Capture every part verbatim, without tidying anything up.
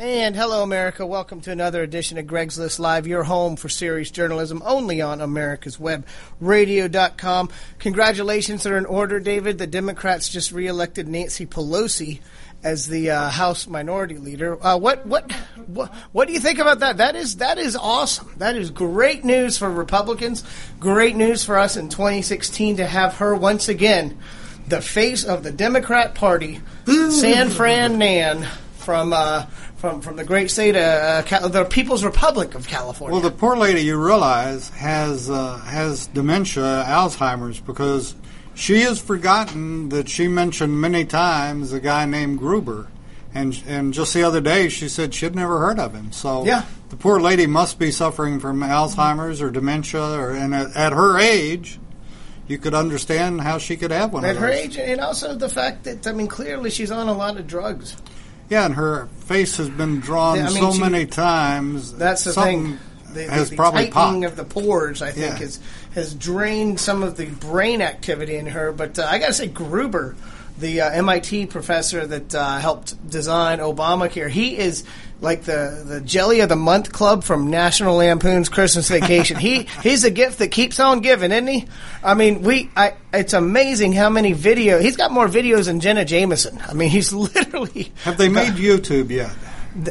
And hello, America. Welcome to another edition of Greg's List Live, your home for serious journalism only on americas web radio dot com. Congratulations are in order, David. The Democrats just reelected Nancy Pelosi as the uh, House Minority Leader. Uh, what, what what what do you think about that? That is, that is awesome. That is great news for Republicans, great news for us in twenty sixteen to have her once again, the face of the Democrat Party, San Fran Nan from... Uh, From from the great state, uh, Cal- the People's Republic of California. Well, the poor lady, you realize, has uh, has dementia, Alzheimer's, because she has forgotten that she mentioned many times a guy named Gruber, and and just the other day she said she'd never heard of him. So yeah. The poor lady must be suffering from Alzheimer's or dementia, or and at, at her age. You could understand how she could have one at of those. At her age, and also the fact that, I mean, clearly she's on a lot of drugs. Yeah, and her face has been drawn yeah, I mean, so she, many times. That's the thing. The, the, has the probably tightening popped. of the pores, I think, yeah. has, has drained some of the brain activity in her. But uh, I got to say, Gruber, the uh, M I T professor that uh, helped design Obamacare, he is like the, the Jelly of the Month Club from National Lampoon's Christmas Vacation. he he's a gift that keeps on giving, isn't he? I mean, we I it's amazing how many videos. He's got more videos than Jenna Jameson. I mean, he's literally... Have they made uh, YouTube yet?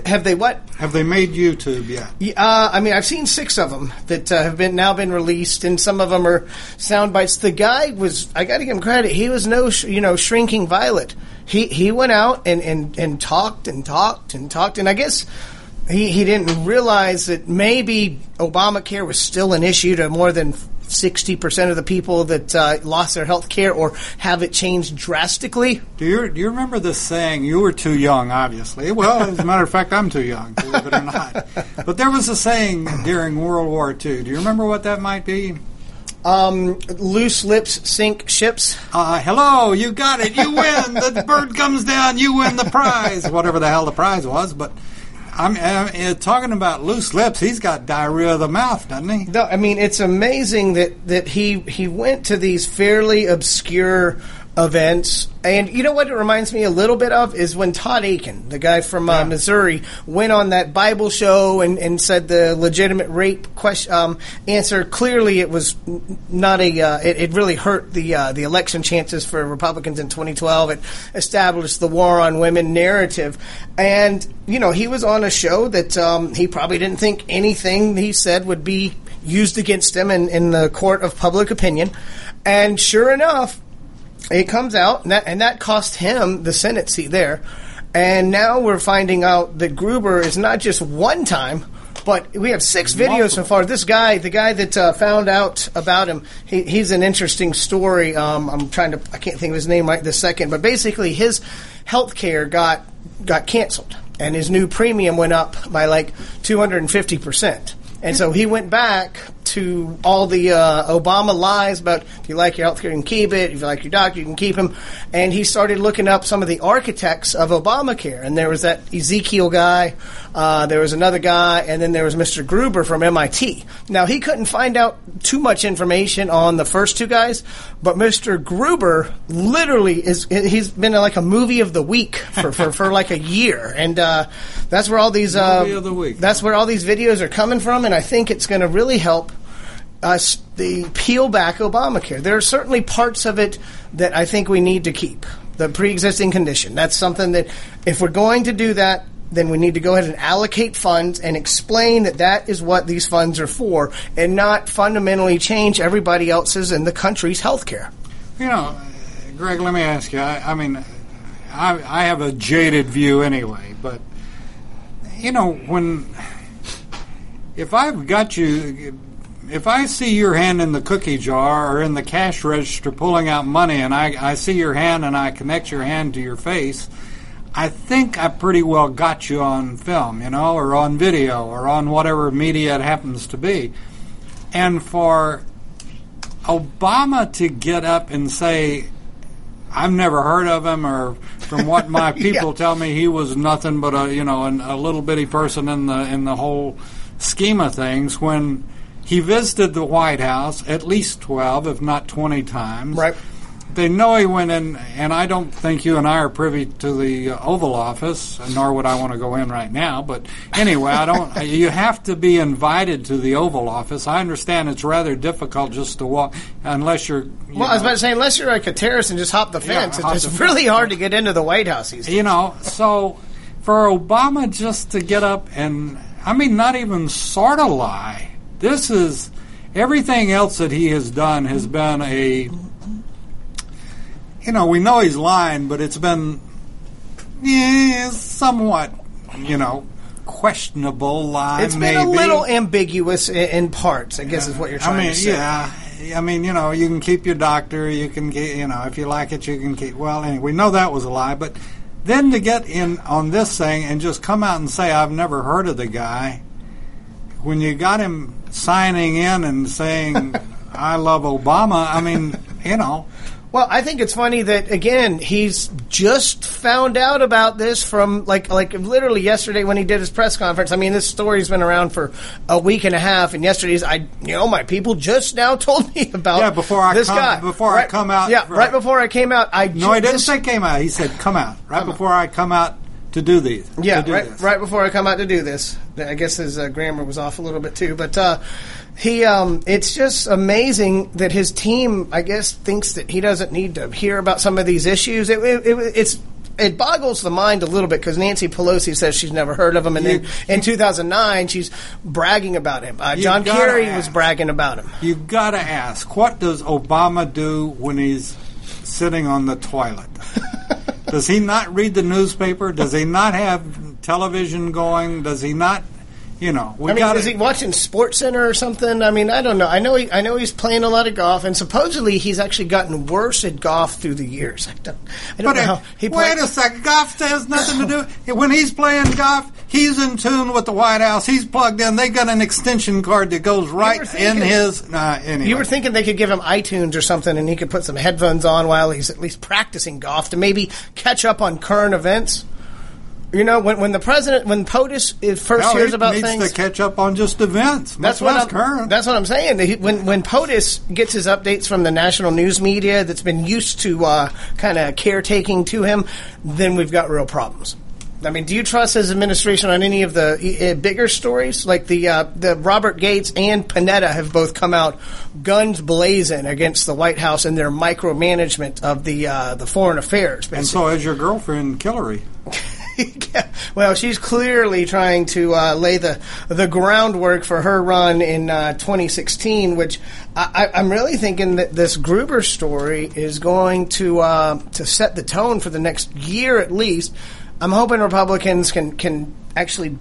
Have they what? Have they made YouTube yet? Uh, I mean, I've seen six of them that uh, have been now been released, and some of them are sound bites. The guy was, I got to give him credit, he was no, sh- you know, shrinking violet. He he went out and, and, and talked and talked and talked, and I guess he, he didn't realize that maybe Obamacare was still an issue to more than sixty percent of the people that uh, lost their health care or have it changed drastically. Do you, do you remember this saying, you were too young, obviously. Well, as a matter of fact, I'm too young, believe it or not. But there was a saying during World War Two. Do you remember what that might be? Um, loose lips sink ships. Uh, hello, you got it, you win. The bird comes down, you win the prize. Whatever the hell the prize was, but... I'm, I'm uh, talking about loose lips. He's got diarrhea of the mouth, doesn't he? No, I mean, it's amazing that, that he he went to these fairly obscure events. And you know what it reminds me a little bit of is when Todd Akin, the guy from uh, yeah. Missouri, went on that Bible show and, and said the legitimate rape question um, answer. Clearly, it was not a. Uh, it, it really hurt the uh, the election chances for Republicans in twenty twelve. It established the war on women narrative, and you know he was on a show that um, he probably didn't think anything he said would be used against him in, in the court of public opinion, and sure enough. It comes out, and that, and that cost him the Senate seat there. And now we're finding out that Gruber is not just one time, but we have six videos so far. This guy, the guy that uh, found out about him, he, he's an interesting story. Um, I'm trying to, I can't think of his name right this second, but basically his health care got, got canceled, and his new premium went up by like two hundred fifty percent. And so he went back to all the uh, Obama lies about if you like your health care, you can keep it. If you like your doctor, you can keep him. And he started looking up some of the architects of Obamacare. And there was that Ezekiel guy. Uh, there was another guy. And then there was Mister Gruber from M I T. Now, he couldn't find out too much information on the first two guys. But Mister Gruber literally is – he's been like a movie of the week for, for, for like a year. And uh, that's where all these uh, – movie of the week. That's where all these videos are coming from. And I think it's going to really help us the peel back Obamacare. There are certainly parts of it that I think we need to keep. The pre-existing condition. That's something that if we're going to do that, then we need to go ahead and allocate funds and explain that that is what these funds are for and not fundamentally change everybody else's in the country's health care. You know, Greg, let me ask you. I, I mean, I, I have a jaded view anyway, but, you know, when... If I've got you, if I see your hand in the cookie jar or in the cash register pulling out money and I, I see your hand and I connect your hand to your face, I think I pretty well got you on film, you know, or on video or on whatever media it happens to be. And for Obama to get up and say, I've never heard of him, or from what my people yeah. tell me, he was nothing but a, you know, an, a little bitty person in the in the whole scheme of things, when he visited the White House at least twelve, if not twenty times. Right. they know he went in, and I don't think you and I are privy to the uh, Oval Office, nor would I want to go in right now. But anyway, I don't. You have to be invited to the Oval Office. I understand it's rather difficult just to walk, unless you're. You well, know, I was about to say, unless you're like a terrorist and just hop the fence, yeah, it's just really fence. hard to get into the White House these days. You know, so for Obama just to get up and, I mean, not even sort of lie. This is everything else that he has done has been a. You know, we know he's lying, but it's been yeah, somewhat, you know, questionable lie. It's been maybe. a little ambiguous in parts, I guess yeah. is what you're trying I mean, to say. Yeah, I mean, you know, you can keep your doctor, you can get, you know, if you like it, you can keep. Well, anyway, we know that was a lie, but then to get in on this thing and just come out and say, I've never heard of the guy, when you got him signing in and saying, I love Obama, I mean, you know. Well, I think it's funny that, again, he's just found out about this from, like, like literally yesterday when he did his press conference. I mean, this story's been around for a week and a half, and yesterday's, I, you know, my people just now told me about yeah, before I this come, guy. before right, I come out. Yeah, right, right before I came out. I No, he didn't say came out. He said come out. Right come before out. I come out to do these. Yeah, do right, this. right before I come out to do this. I guess his uh, grammar was off a little bit, too, but... uh He, um, it's just amazing that his team, I guess, thinks that he doesn't need to hear about some of these issues. It, it, it it's, it boggles the mind a little bit because Nancy Pelosi says she's never heard of him, and you, then in two thousand nine she's bragging about him. Uh, John Kerry ask, was bragging about him. You've got to ask, what does Obama do when he's sitting on the toilet? Does he not read the newspaper? Does he not have television going? Does he not? You know, we I mean, gotta, is he watching Sports Center or something? I mean, I don't know. I know, he, I know he's playing a lot of golf, and supposedly he's actually gotten worse at golf through the years. I don't, I don't know. It, how he wait play- a second, golf has nothing to do. When he's playing golf, he's in tune with the White House. He's plugged in. They got an extension cord that goes right thinking, in his. Nah, anyway. You were thinking they could give him iTunes or something, and he could put some headphones on while he's at least practicing golf to maybe catch up on current events. You know, when when the president, when POTUS first no, hears about things, he needs to catch up on just events. That's what I'm. Current. That's what I'm saying. When when POTUS gets his updates from the national news media that's been used to uh, kind of caretaking to him, then we've got real problems. I mean, do you trust his administration on any of the uh, bigger stories? Like the uh, the Robert Gates and Panetta have both come out guns blazing against the White House and their micromanagement of the uh, the foreign affairs. Basically. And so, is your girlfriend Hillary? Yeah. Well, she's clearly trying to uh, lay the the groundwork for her run in uh, twenty sixteen, which I, I, I'm really thinking that this Gruber story is going to uh, to set the tone for the next year at least. I'm hoping Republicans can, can actually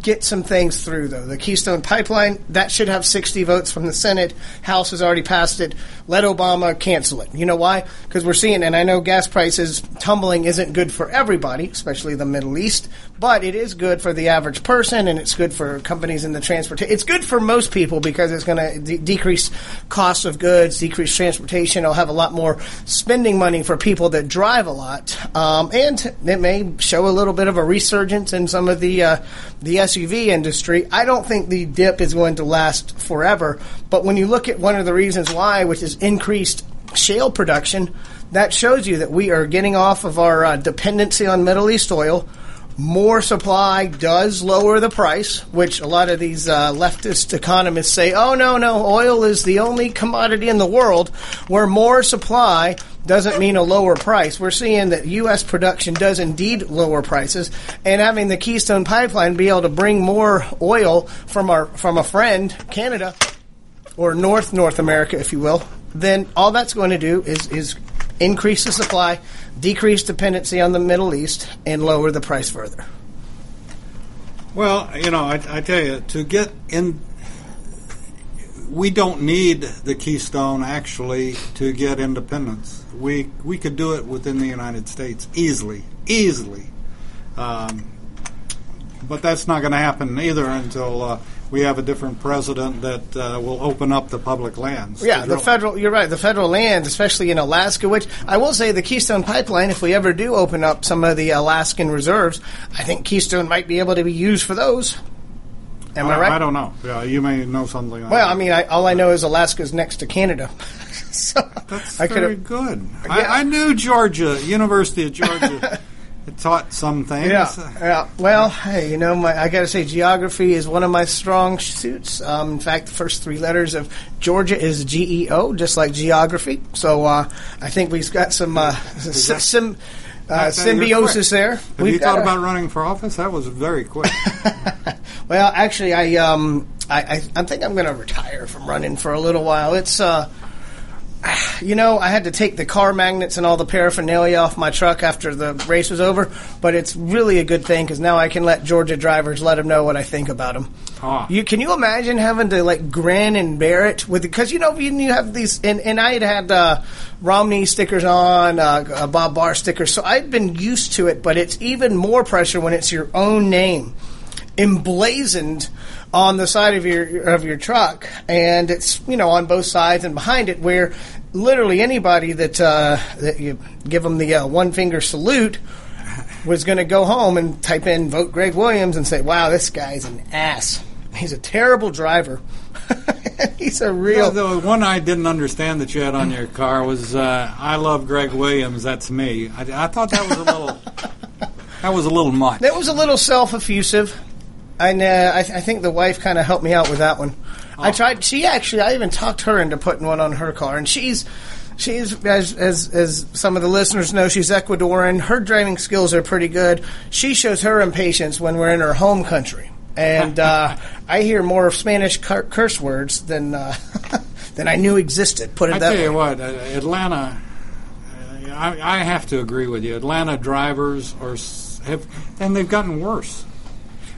get some things through, though. The Keystone Pipeline, that should have sixty votes from the Senate. House has already passed it. Let Obama cancel it. You know why? Because we're seeing, and I know gas prices tumbling isn't good for everybody, especially the Middle East, but it is good for the average person, and it's good for companies in the transportation. It's good for most people because it's going to de- decrease costs of goods, decrease transportation. It'll have a lot more spending money for people that drive a lot. Um, and it may show a little bit of a resurgence in some of the uh, the The S U V industry. I don't think the dip is going to last forever, but when you look at one of the reasons why, which is increased shale production, that shows you that we are getting off of our uh, dependency on Middle East oil. More supply does lower the price, which a lot of these uh, leftist economists say, oh, no, no, oil is the only commodity in the world where more supply doesn't mean a lower price. We're seeing that U S production does indeed lower prices, and having the Keystone Pipeline be able to bring more oil from our from a friend, Canada, or North North America, if you will, then all that's going to do is is increase the supply, decrease dependency on the Middle East, and lower the price further. Well, you know, I, I tell you, to get in, we don't need the Keystone, actually, to get independence. We we could do it within the United States easily, easily. Um, but that's not going to happen either until... Uh, we have a different president that uh, will open up the public lands. Yeah, the federal, you're right, the federal lands, especially in Alaska, which I will say the Keystone Pipeline, if we ever do open up some of the Alaskan reserves, I think Keystone might be able to be used for those. Am I, I right? I don't know. Yeah, you may know something. Well, I mean, I, all I know is Alaska's next to Canada. So that's I very good. I, yeah. I knew Georgia, University of Georgia, it taught some things. Yeah, yeah. Well, hey, you know, my, I got to say, geography is one of my strong suits. Um, in fact, the first three letters of Georgia is G E O, just like geography. So uh, I think we've got some uh, some. some Uh, symbiosis there. Have We've, you thought uh, about running for office? That was very quick. Well, actually, I um, I, I, I think I'm going to retire from running for a little while. It's uh, you know, I had to take the car magnets and all the paraphernalia off my truck after the race was over, but it's really a good thing because now I can let Georgia drivers let them know what I think about them. Ah. You can you imagine having to like grin and bear it with because you know you have these and, and I had had. Uh, Romney stickers on, uh, Bob Barr stickers. So I've been used to it, but it's even more pressure when it's your own name emblazoned on the side of your of your truck, and it's you know on both sides and behind it. Where literally anybody that uh, that you give them the uh, one finger salute was going to go home and type in vote Greg Williams and say, "Wow, this guy's an ass. He's a terrible driver." He's a real. The, the one I didn't understand that you had on your car was uh, "I love Greg Williams, that's me." I, I thought that was a little. That was a little much. That was a little self-effusive, and uh, I, I think the wife kind of helped me out with that one. Oh. I tried. She actually, I even talked her into putting one on her car, and she's. She's, as, as as some of the listeners know, she's Ecuadorian. Her driving skills are pretty good. She shows her impatience when we're in her home country. And uh, I hear more of Spanish cur- curse words than uh, than I knew existed. Put it I that way. I tell you what, uh, Atlanta. Uh, I, I have to agree with you. Atlanta drivers are have, and they've gotten worse.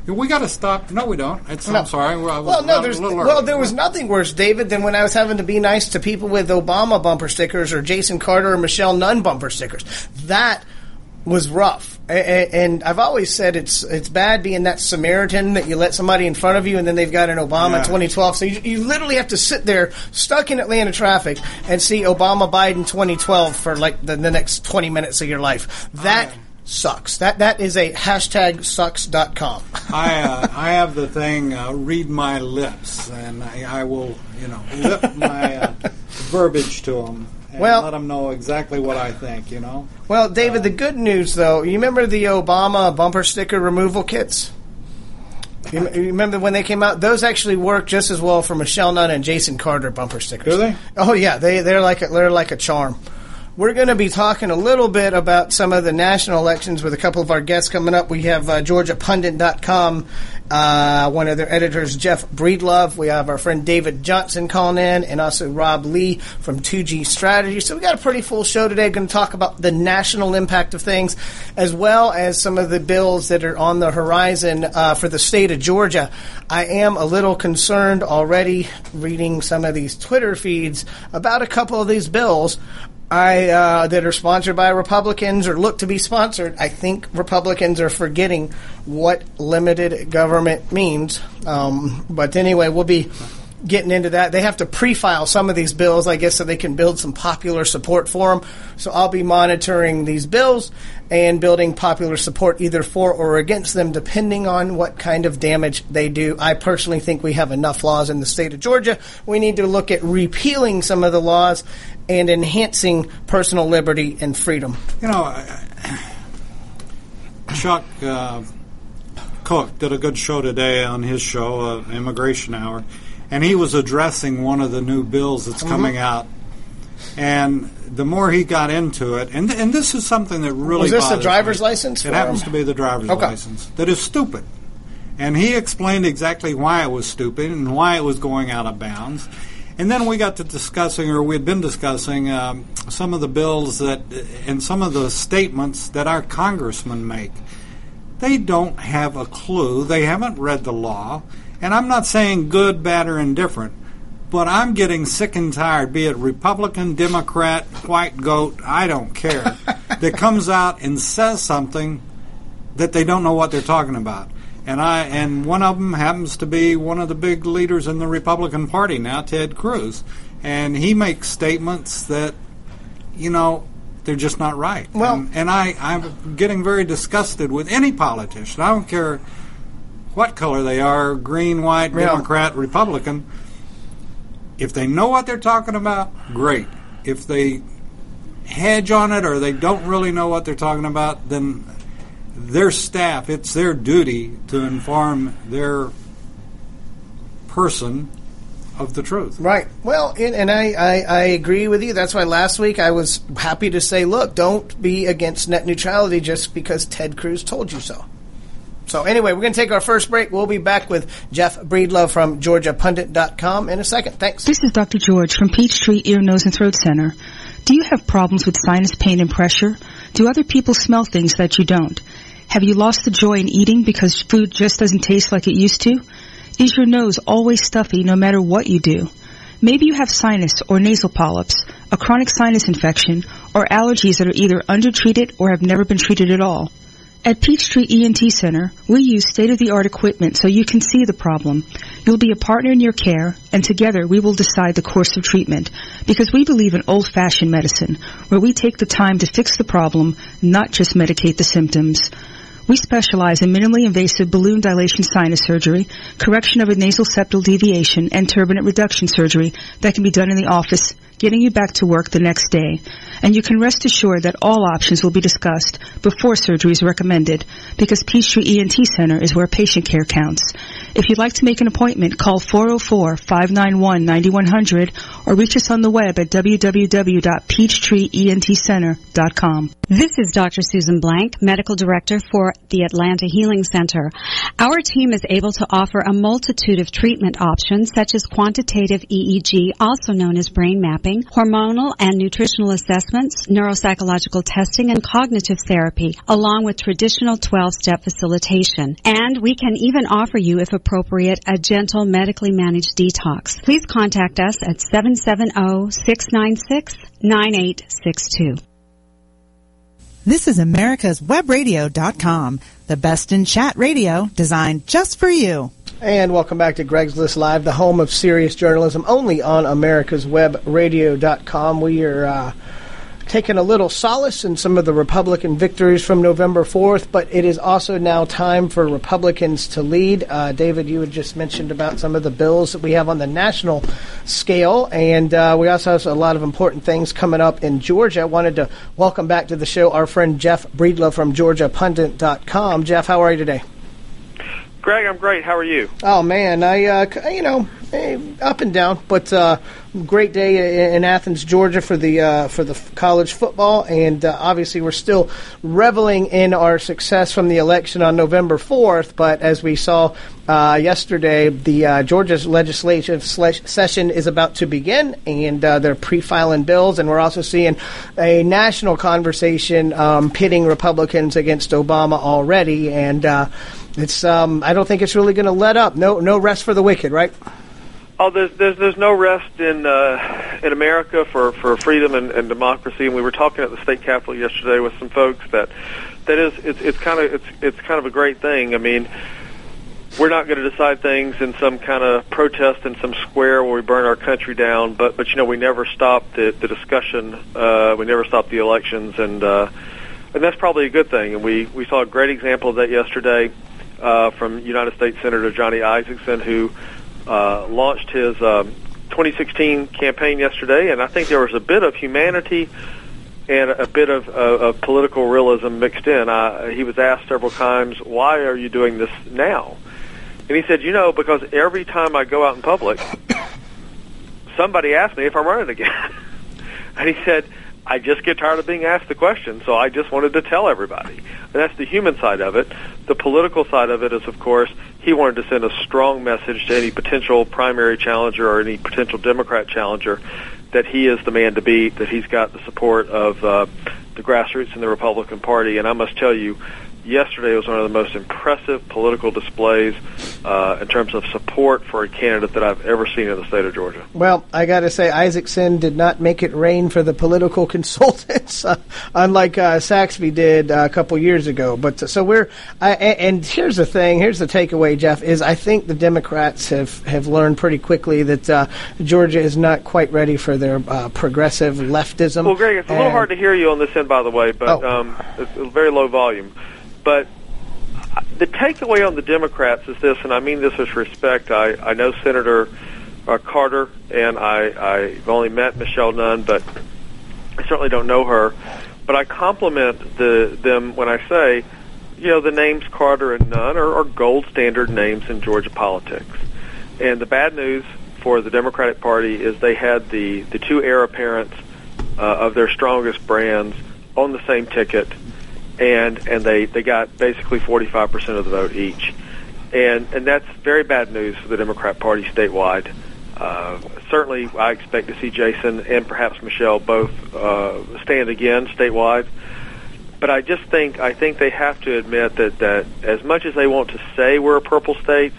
We got to stop. No, we don't. It's, no. I'm sorry. Well, well no, there's. Well, there was nothing worse, David, than when I was having to be nice to people with Obama bumper stickers or Jason Carter or Michelle Nunn bumper stickers. That was rough, and I've always said it's it's bad being that Samaritan that you let somebody in front of you and then they've got an Obama yeah. twenty twelve, so you, you literally have to sit there stuck in Atlanta traffic and see Obama Biden twenty twelve for like the, the next twenty minutes of your life. That I, sucks. That that is a hashtag sucks dot com. I uh, I have the thing uh, read my lips, and I, I will you know lip my uh, verbiage to them. And well, let them know exactly what I think, you know? Well, David, uh, the good news, though, you remember the Obama bumper sticker removal kits? You, you remember when they came out? Those actually work just as well for Michelle Nunn and Jason Carter bumper stickers. Do they? Oh, yeah. They, they're like a, they're like a charm. We're going to be talking a little bit about some of the national elections with a couple of our guests coming up. We have uh, Georgia Pundit dot com, uh, one of their editors, Jeff Breedlove. We have our friend David Johnson calling in, and also Rob Lee from two G Strategy. So we got a pretty full show today. We're going to talk about the national impact of things, as well as some of the bills that are on the horizon uh, for the state of Georgia. I am a little concerned already reading some of these Twitter feeds about a couple of these bills. I uh, that are sponsored by Republicans or look to be sponsored. I think Republicans are forgetting what limited government means. Um, but anyway, we'll be getting into that. They have to pre-file some of these bills, I guess, so they can build some popular support for them. So I'll be monitoring these bills and building popular support either for or against them, depending on what kind of damage they do. I personally think we have enough laws in the state of Georgia. We need to look at repealing some of the laws and enhancing personal liberty and freedom. You know, Chuck uh, Cook did a good show today on his show, uh, Immigration Hour, and he was addressing one of the new bills that's mm-hmm. coming out. And the more he got into it, and th- and this is something that really was this the driver's me. license? It happens him? to be the driver's okay. license that is stupid. And he explained exactly why it was stupid and why it was going out of bounds. And then we got to discussing, or we had been discussing, um, some of the bills that, and some of the statements that our congressmen make. They don't have a clue. They haven't read the law. And I'm not saying good, bad, or indifferent, but I'm getting sick and tired, be it Republican, Democrat, white goat, I don't care, that comes out and says something that they don't know what they're talking about. And I and one of them happens to be one of the big leaders in the Republican Party now, Ted Cruz. And he makes statements that, you know, they're just not right. Well, and, and I, I'm getting very disgusted with any politician. I don't care what color they are, green, white, Democrat, yeah. Republican. If they know what they're talking about, great. if they hedge on it or they don't really know what they're talking about, then their staff, it's their duty to inform their person of the truth. Right. Well, and, and I, I, I agree with you. That's why last week I was happy to say, look, don't be against net neutrality just because Ted Cruz told you so. So anyway, we're going to take our first break. We'll be back with Jeff Breedlove from Georgia Pundit dot com in a second. Thanks. This is Doctor George from Peachtree Ear, Nose, and Throat Center. Do you have problems with sinus pain and pressure? Do other people smell things that you don't? Have you lost the joy in eating because food just doesn't taste like it used to? Is your nose always stuffy no matter what you do? Maybe you have sinus or nasal polyps, a chronic sinus infection, or allergies that are either undertreated or have never been treated at all. At Peachtree E N T Center, we use state-of-the-art equipment so you can see the problem. You'll be a partner in your care, and together we will decide the course of treatment, because we believe in old-fashioned medicine, where we take the time to fix the problem, not just medicate the symptoms. We specialize in minimally invasive balloon dilation sinus surgery, correction of a nasal septal deviation, and turbinate reduction surgery that can be done in the office, getting you back to work the next day. And you can rest assured that all options will be discussed before surgery is recommended, because Peachtree E N T Center is where patient care counts. If you'd like to make an appointment, call four oh four, five nine one, nine one zero zero or reach us on the web at w w w dot peachtree e n t center dot com. This is Doctor Susan Blank, Medical Director for the Atlanta Healing Center. Our team is able to offer a multitude of treatment options, such as quantitative E E G, also known as brain mapping, hormonal and nutritional assessments, neuropsychological testing, and cognitive therapy, along with traditional twelve-step facilitation. And we can even offer you, if appropriate, a gentle medically managed detox. Please contact us at seven seven zero, six nine six, nine eight six two. This is America's Web Radio dot com, the best in chat radio designed just for you. And welcome back to Greg's List Live, the home of serious journalism, only on America's Web Radio dot com. We are uh, taking a little solace in some of the Republican victories from November fourth, but it is also now time for Republicans to lead. Uh, David, you had just mentioned about some of the bills that we have on the national scale, and uh, we also have a lot of important things coming up in Georgia. I wanted to welcome back to the show our friend Jeff Breedlove from Georgia Pundit dot com. Jeff, how are you today? Greg, I'm great. How are you? Oh, man, I, uh, you know, up and down, but uh, great day in Athens, Georgia for the uh, for the college football, and uh, obviously we're still reveling in our success from the election on November fourth, but as we saw uh, yesterday, the uh, Georgia's legislative session is about to begin, and uh, they're pre-filing bills, and we're also seeing a national conversation um, pitting Republicans against Obama already, and uh It's. Um, I don't think it's really going to let up. No, no rest for the wicked, right? Oh, there's there's, there's no rest in uh, in America for, for freedom and, and democracy. And we were talking at the state capitol yesterday with some folks that that is it's it's kind of it's it's kind of a great thing. I mean, we're not going to decide things in some kind of protest in some square where we burn our country down. But but you know, we never stop the the discussion. Uh, we never stop the elections, and uh, and that's probably a good thing. And we we saw a great example of that yesterday. Uh, from United States Senator Johnny Isakson, who uh, launched his um, twenty sixteen campaign yesterday, and I think there was a bit of humanity and a bit of, uh, of political realism mixed in. Uh, he was asked several times, "Why are you doing this now?" And he said, "You know, because every time I go out in public, somebody asks me if I'm running again." And he said, I just get tired of being asked the question, so I just wanted to tell everybody. And that's the human side of it. The political side of it is, of course, he wanted to send a strong message to any potential primary challenger or any potential Democrat challenger that he is the man to beat, that he's got the support of uh, the grassroots in the Republican Party. And I must tell you, yesterday was one of the most impressive political displays uh, in terms of support for a candidate that I've ever seen in the state of Georgia. Well, I got to say, Isaacson did not make it rain for the political consultants, uh, unlike uh, Saxby did uh, a couple years ago. But uh, so we're uh, and, and here's the thing. Here's the takeaway, Jeff, is I think the Democrats have, have learned pretty quickly that uh, Georgia is not quite ready for their uh, progressive leftism. Well, Greg, it's a little hard to hear you on this end, by the way, but oh. um, it's very low volume. But the takeaway on the Democrats is this, and I mean this with respect. I, I know Senator uh, Carter, and I, I've only met Michelle Nunn, but certainly don't know her, but I compliment the, them when I say, you know, the names Carter and Nunn are, are gold standard names in Georgia politics. And the bad news for the Democratic Party is they had the, the two heir apparents uh, of their strongest brands on the same ticket, and, and they, they got basically forty-five percent of the vote each. And, and that's very bad news for the Democrat Party statewide. Uh, certainly, I expect to see Jason and perhaps Michelle both uh, stand again statewide. But I just think I think they have to admit that, that as much as they want to say we're a purple state,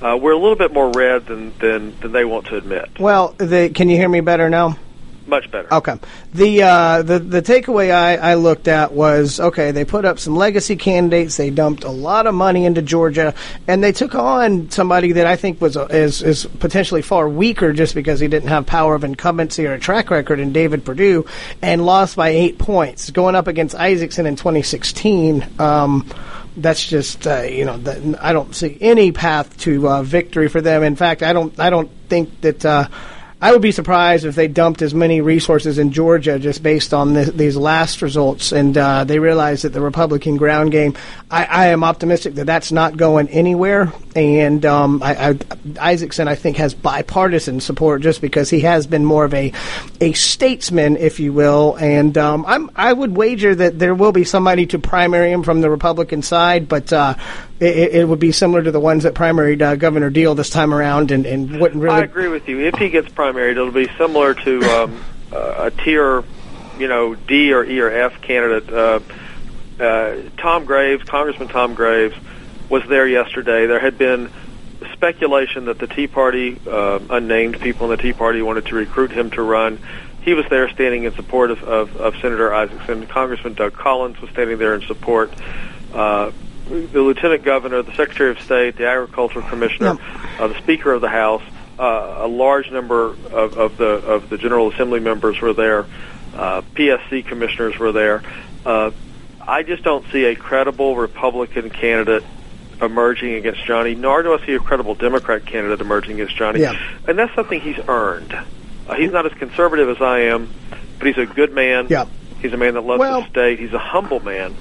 uh, we're a little bit more red than, than, than they want to admit. Well, they, can you hear me better now? Much better. Okay. The uh, the, the takeaway I, I looked at was, okay, they put up some legacy candidates. They dumped a lot of money into Georgia, and they took on somebody that I think was uh, is, is potentially far weaker just because he didn't have power of incumbency or a track record in David Perdue, and lost by eight points. Going up against Isakson in twenty sixteen, um, that's just, uh, you know, the, I don't see any path to uh, victory for them. In fact, I don't, I don't think that uh, – I would be surprised if they dumped as many resources in Georgia just based on this, these last results, and uh, they realized that the Republican ground game, I, I am optimistic that that's not going anywhere, and um, I, I, Isakson, I think, has bipartisan support just because he has been more of a a statesman, if you will, and um, I'm, I would wager that there will be somebody to primary him from the Republican side, but uh, it, it would be similar to the ones that primaried uh, Governor Deal this time around, and, and wouldn't really... I agree with you. If he gets primaried, it'll be similar to um, uh, a tier, you know, D or E or F candidate. Uh, uh, Tom Graves, Congressman Tom Graves, was there yesterday. There had been speculation that the Tea Party, uh, unnamed people in the Tea Party, wanted to recruit him to run. He was there standing in support of, of, of Senator Isakson. Congressman Doug Collins was standing there in support. Uh, the Lieutenant Governor, the Secretary of State, the Agricultural Commissioner, uh, the Speaker of the House. Uh, a large number of, of the of the General Assembly members were there. Uh, P S C commissioners were there. Uh, I just don't see a credible Republican candidate emerging against Johnny, nor do I see a credible Democrat candidate emerging against Johnny. Yeah. And that's something he's earned. Uh, he's not as conservative as I am, but he's a good man. Yeah. He's a man that loves well, the state. He's a humble man.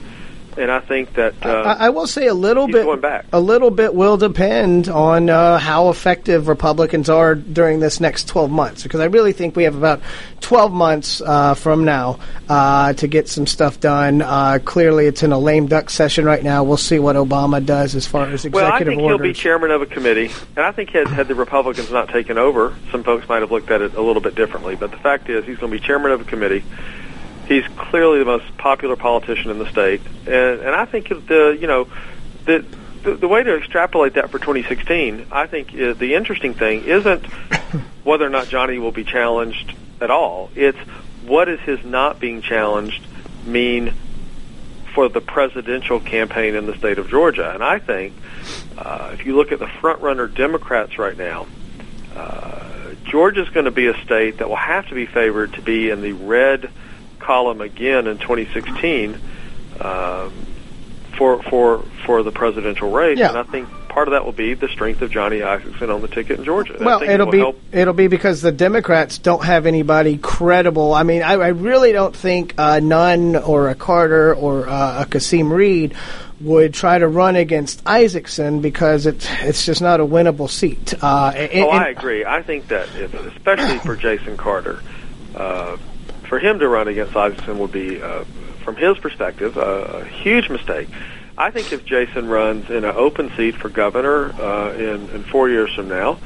And I think that uh, I, I will say a little bit. Going back. A little bit will depend on uh, how effective Republicans are during this next twelve months, because I really think we have about twelve months uh, from now uh, to get some stuff done. Uh, clearly, it's in a lame duck session right now. We'll see what Obama does as far as executive orders. Well, I think orders. He'll be chairman of a committee, and I think had, had the Republicans not taken over, some folks might have looked at it a little bit differently. But the fact is, he's going to be chairman of a committee. He's clearly the most popular politician in the state, and, and I think the you know the, the the way to extrapolate that for twenty sixteen, I think is, the interesting thing isn't whether or not Johnny will be challenged at all. It's what does his not being challenged mean for the presidential campaign in the state of Georgia? And I think uh, if you look at the front runner Democrats right now, uh, Georgia's going to be a state that will have to be favored to be in the red column again in twenty sixteen um, for for for the presidential race, yeah. And I think part of that will be the strength of Johnny Isakson on the ticket in Georgia. And well, I think it'll it will be help. It'll be because the Democrats don't have anybody credible. I mean, I, I really don't think uh, Nunn or a Carter or uh, a Kasim Reed would try to run against Isakson because it's it's just not a winnable seat. Uh, and, oh, I agree. I think that, if, especially for Jason Carter. Uh, For him to run against Isakson would be, uh, from his perspective, uh, a huge mistake. I think if Jason runs in an open seat for governor uh, in, in four years from now,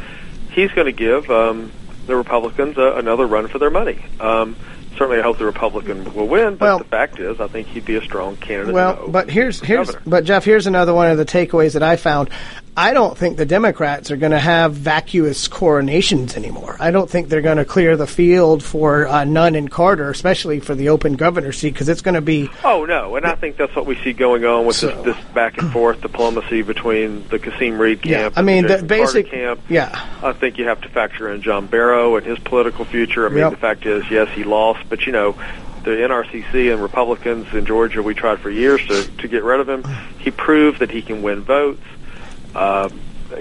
he's going to give um, the Republicans uh, another run for their money. Um, certainly, I hope the Republican will win. But well, the fact is, I think he'd be a strong candidate. Well, but here's here's governor. But Jeff, here's another one of the takeaways that I found. I don't think the Democrats are going to have vacuous coronations anymore. I don't think they're going to clear the field for uh, Nunn and Carter, especially for the open governor seat, because it's going to be... Oh, no, and I think that's what we see going on with so, this, this back-and-forth diplomacy between the Kasim Reed camp yeah, I mean, and the, the basic, Carter camp. Yeah. I think you have to factor in John Barrow and his political future. I mean, yep. The fact is, yes, he lost, but, you know, the N R C C and Republicans in Georgia, we tried for years to, to get rid of him. He proved that he can win votes. Uh,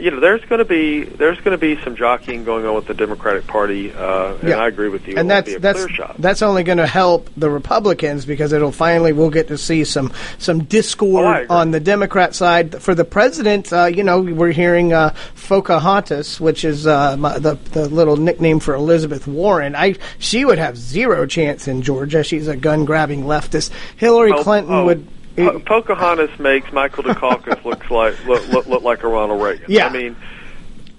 you know, there's going to be there's going to be some jockeying going on with the Democratic Party, uh, and yeah. I agree with you. And that's be a that's clear shot. That's only going to help the Republicans, because it'll finally we'll get to see some some discord oh, on the Democrat side. For the president, uh, you know, we're hearing uh, Pocahontas, which is uh, my, the the little nickname for Elizabeth Warren. I she would have zero chance in Georgia. She's a gun grabbing leftist. Hillary oh, Clinton oh. would. Po- Pocahontas makes Michael Dukakis look like look, look, look like a Ronald Reagan. Yeah. I mean,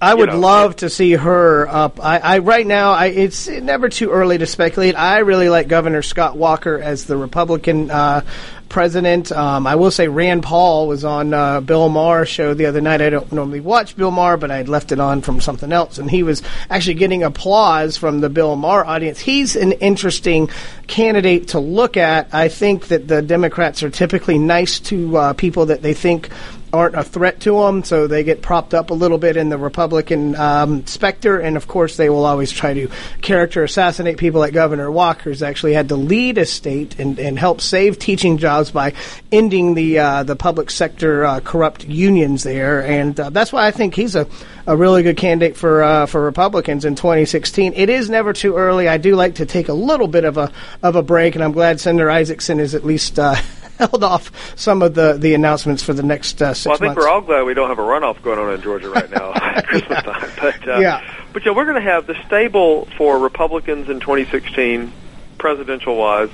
I would you know, love to see her up. I, I right now, I, it's never too early to speculate. I really like Governor Scott Walker as the Republican uh, president. Um, I will say Rand Paul was on uh, Bill Maher's show the other night. I don't normally watch Bill Maher, but I had left it on from something else, and he was actually getting applause from the Bill Maher audience. He's an interesting candidate to look at. I think that the Democrats are typically nice to uh, people that they think aren't a threat to them, so they get propped up a little bit in the Republican um, specter, and of course they will always try to character assassinate people like Governor Walker, who's actually had to lead a state and, and help save teaching jobs by ending the uh, the public sector uh, corrupt unions there, and uh, that's why I think he's a, a really good candidate for uh, for Republicans in twenty sixteen. It is never too early. I do like to take a little bit of a of a break, and I'm glad Senator Isakson is at least uh, held off some of the, the announcements for the next uh, six months. Well, I think months. We're all glad we don't have a runoff going on in Georgia right now at Christmas yeah. time. But, uh, yeah. but you know, we're going to have the stable for Republicans in twenty sixteen, presidential-wise,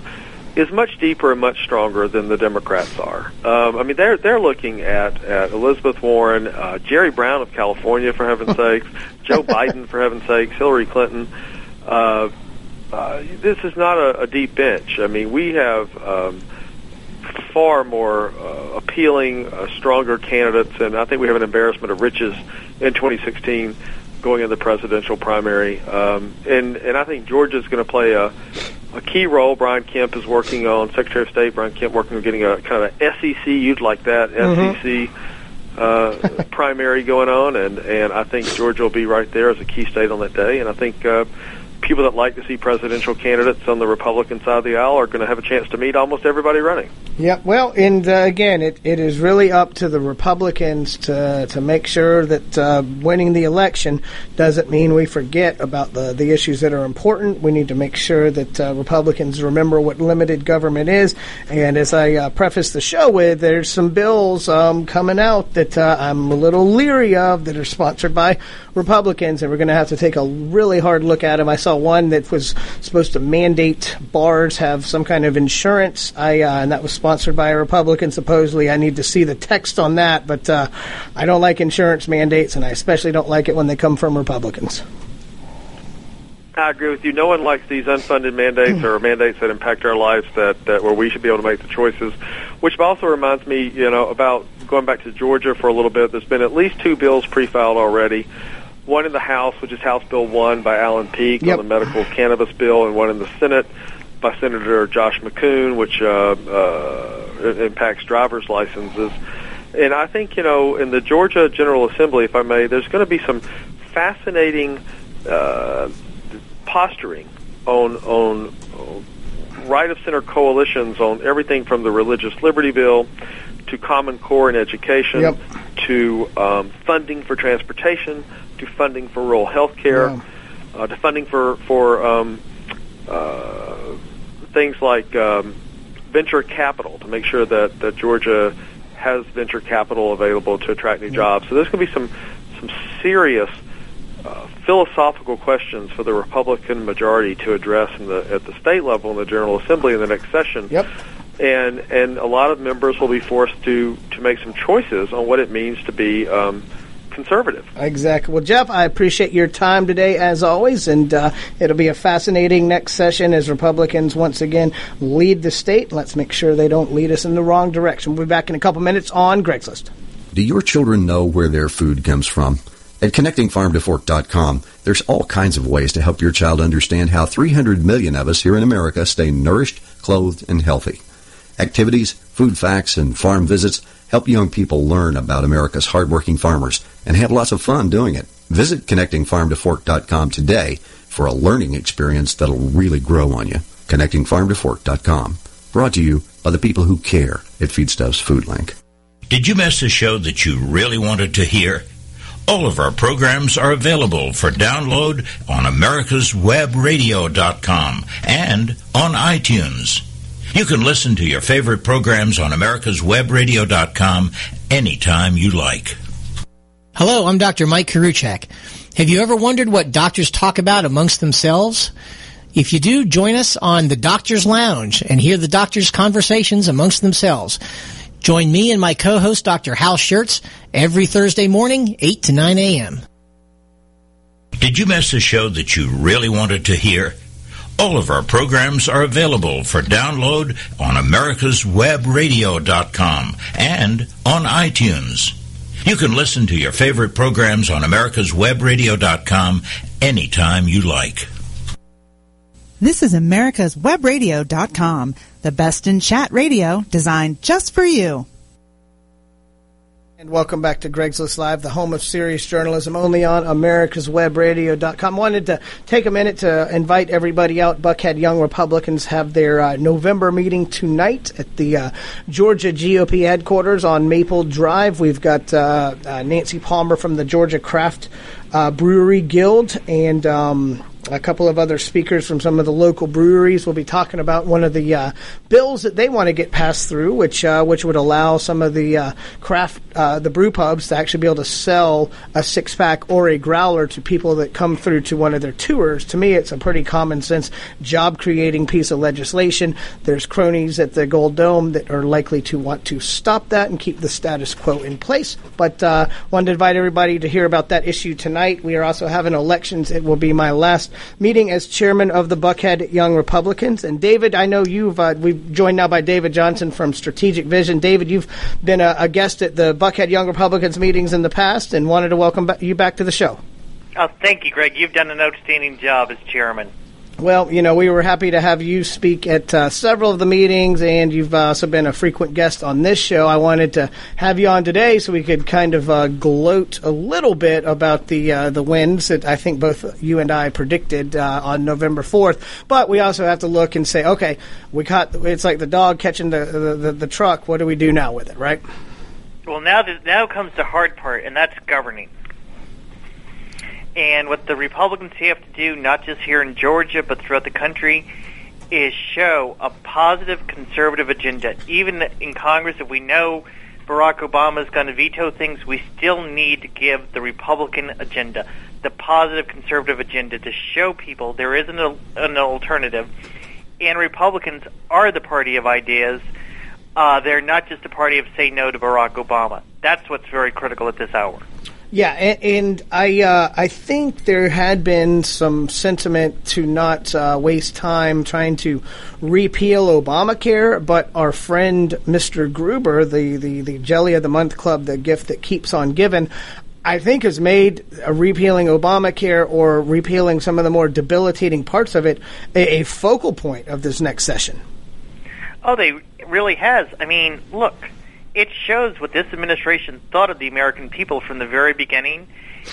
is much deeper and much stronger than the Democrats are. Um, I mean, they're they're looking at, at Elizabeth Warren, uh, Jerry Brown of California, for heaven's sakes, Joe Biden, for heaven's sakes, Hillary Clinton. Uh, uh, this is not a, a deep bench. I mean, we have... Um, far more uh, appealing, uh, stronger candidates, and I think we have an embarrassment of riches in twenty sixteen going into the presidential primary. Um, and, and I think Georgia's going to play a, a key role. Brian Kemp is working on, Secretary of State Brian Kemp working on getting a kind of a S E C, you'd like that, mm-hmm. S E C uh, primary going on, and, and I think Georgia will be right there as a key state on that day, and I think... Uh, people that like to see presidential candidates on the Republican side of the aisle are going to have a chance to meet almost everybody running. Yeah, well, and uh, again, it, it is really up to the Republicans to to make sure that uh, winning the election doesn't mean we forget about the, the issues that are important. We need to make sure that uh, Republicans remember what limited government is. And as I uh, preface the show with, there's some bills um, coming out that uh, I'm a little leery of that are sponsored by Republicans, and we're going to have to take a really hard look at them. I saw one that was supposed to mandate bars have some kind of insurance, I uh, and that was sponsored by a Republican, supposedly. I need to see the text on that, but uh, I don't like insurance mandates, and I especially don't like it when they come from Republicans. I agree with you. No one likes these unfunded mandates or mandates that impact our lives that, that where we should be able to make the choices, which also reminds me, you know, about going back to Georgia for a little bit, there's been at least two bills pre-filed already. One in the House, which is House Bill one by Alan Peake yep. on the medical cannabis bill, and one in the Senate by Senator Josh McCoon, which uh, uh, impacts driver's licenses. And I think, you know, in the Georgia General Assembly, if I may, there's going to be some fascinating uh, posturing on, on right-of-center coalitions on everything from the Religious Liberty Bill to Common Core in education yep. to um, funding for transportation, to funding for rural health care, yeah. uh, to funding for, for um, uh, things like um, venture capital, to make sure that, that Georgia has venture capital available to attract new yeah. jobs. So there's going to be some, some serious uh, philosophical questions for the Republican majority to address in the, at the state level in the General Assembly in the next session. Yep. And, and a lot of members will be forced to, to make some choices on what it means to be um, conservative. Exactly. Well, Jeff, I appreciate your time today, as always, and uh, it'll be a fascinating next session as Republicans once again lead the state. Let's make sure they don't lead us in the wrong direction. We'll be back in a couple minutes on Greg's List. Do your children know where their food comes from? At Connecting Farm To Fork dot com, there's all kinds of ways to help your child understand how three hundred million of us here in America stay nourished, clothed, and healthy. Activities, food facts, and farm visits help young people learn about America's hardworking farmers and have lots of fun doing it. Visit Connecting Farm To Fork dot com today for a learning experience that'll really grow on you. Connecting Farm To Fork dot com. Brought to you by the people who care at Feedstuffs Food Link. Did you miss a show that you really wanted to hear? All of our programs are available for download on americas web radio dot com and on iTunes. You can listen to your favorite programs on americas web radio dot com anytime you like. Hello, I'm Doctor Mike Karuchak. Have you ever wondered what doctors talk about amongst themselves? If you do, join us on the Doctor's Lounge and hear the doctors' conversations amongst themselves. Join me and my co-host, Doctor Hal Schertz, every Thursday morning, eight to nine a.m. Did you miss a show that you really wanted to hear? All of our programs are available for download on americas web radio dot com and on iTunes. You can listen to your favorite programs on americas web radio dot com anytime you like. This is americas web radio dot com, the best in chat radio designed just for you. And welcome back to Greg's List Live, the home of serious journalism, only on americas web radio dot com. Wanted to take a minute to invite everybody out. Buckhead Young Republicans have their uh, November meeting tonight at the uh, Georgia G O P headquarters on Maple Drive. We've got uh, uh, Nancy Palmer from the Georgia Craft uh, Brewery Guild and... Um, a couple of other speakers from some of the local breweries will be talking about one of the uh, bills that they want to get passed through, which uh, which would allow some of the uh, craft, uh, the brew pubs to actually be able to sell a six-pack or a growler to people that come through to one of their tours. To me, it's a pretty common-sense, job-creating piece of legislation. There's cronies at the Gold Dome that are likely to want to stop that and keep the status quo in place. But uh, wanted to invite everybody to hear about that issue tonight. We are also having elections. It will be my last meeting as chairman of the Buckhead Young Republicans. And David, I know you've uh, we've joined now by David Johnson from Strategic Vision. David, you've been a, a guest at the Buckhead Young Republicans meetings in the past, and wanted to welcome ba- you back to the show. Oh, thank you, Greg. You've done an outstanding job as chairman. Well, you know, we were happy to have you speak at uh, several of the meetings, and you've also been a frequent guest on this show. I wanted to have you on today so we could kind of uh, gloat a little bit about the uh, the wins that I think both you and I predicted uh, on November fourth. But we also have to look and say, okay, we caught. It's like the dog catching the the, the, the truck. What do we do now with it, right? Well, now the, now comes the hard part, and that's governing. And what the Republicans have to do, not just here in Georgia, but throughout the country, is show a positive conservative agenda. Even in Congress, if we know Barack Obama is going to veto things, we still need to give the Republican agenda, the positive conservative agenda, to show people there is an, an alternative. And Republicans are the party of ideas. Uh, they're not just a party of say no to Barack Obama. That's what's very critical at this hour. Yeah, and, and I uh, I think there had been some sentiment to not uh, waste time trying to repeal Obamacare, but our friend Mister Gruber, the, the, the Jelly of the Month Club, the gift that keeps on giving, I think has made uh, repealing Obamacare or repealing some of the more debilitating parts of it a, a focal point of this next session. Oh, they it really has. I mean, look. It shows what this administration thought of the American people from the very beginning.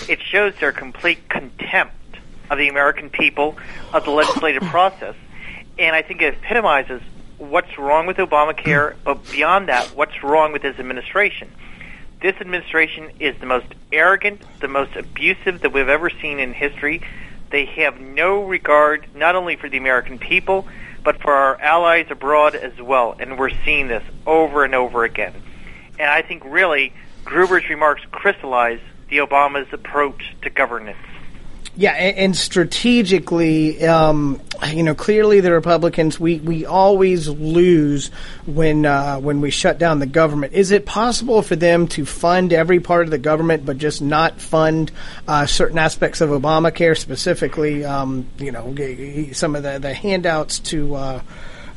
It shows their complete contempt of the American people, of the legislative process. And I think it epitomizes what's wrong with Obamacare, but beyond that, what's wrong with this administration. This administration is the most arrogant, the most abusive that we've ever seen in history. They have no regard not only for the American people, but for our allies abroad as well. And we're seeing this over and over again. And I think, really, Gruber's remarks crystallize the Obama's approach to governance. Yeah, and, and strategically, um, you know, clearly the Republicans, we, we always lose when uh, when we shut down the government. Is it possible for them to fund every part of the government but just not fund uh, certain aspects of Obamacare, specifically, um, you know, some of the, the handouts to uh,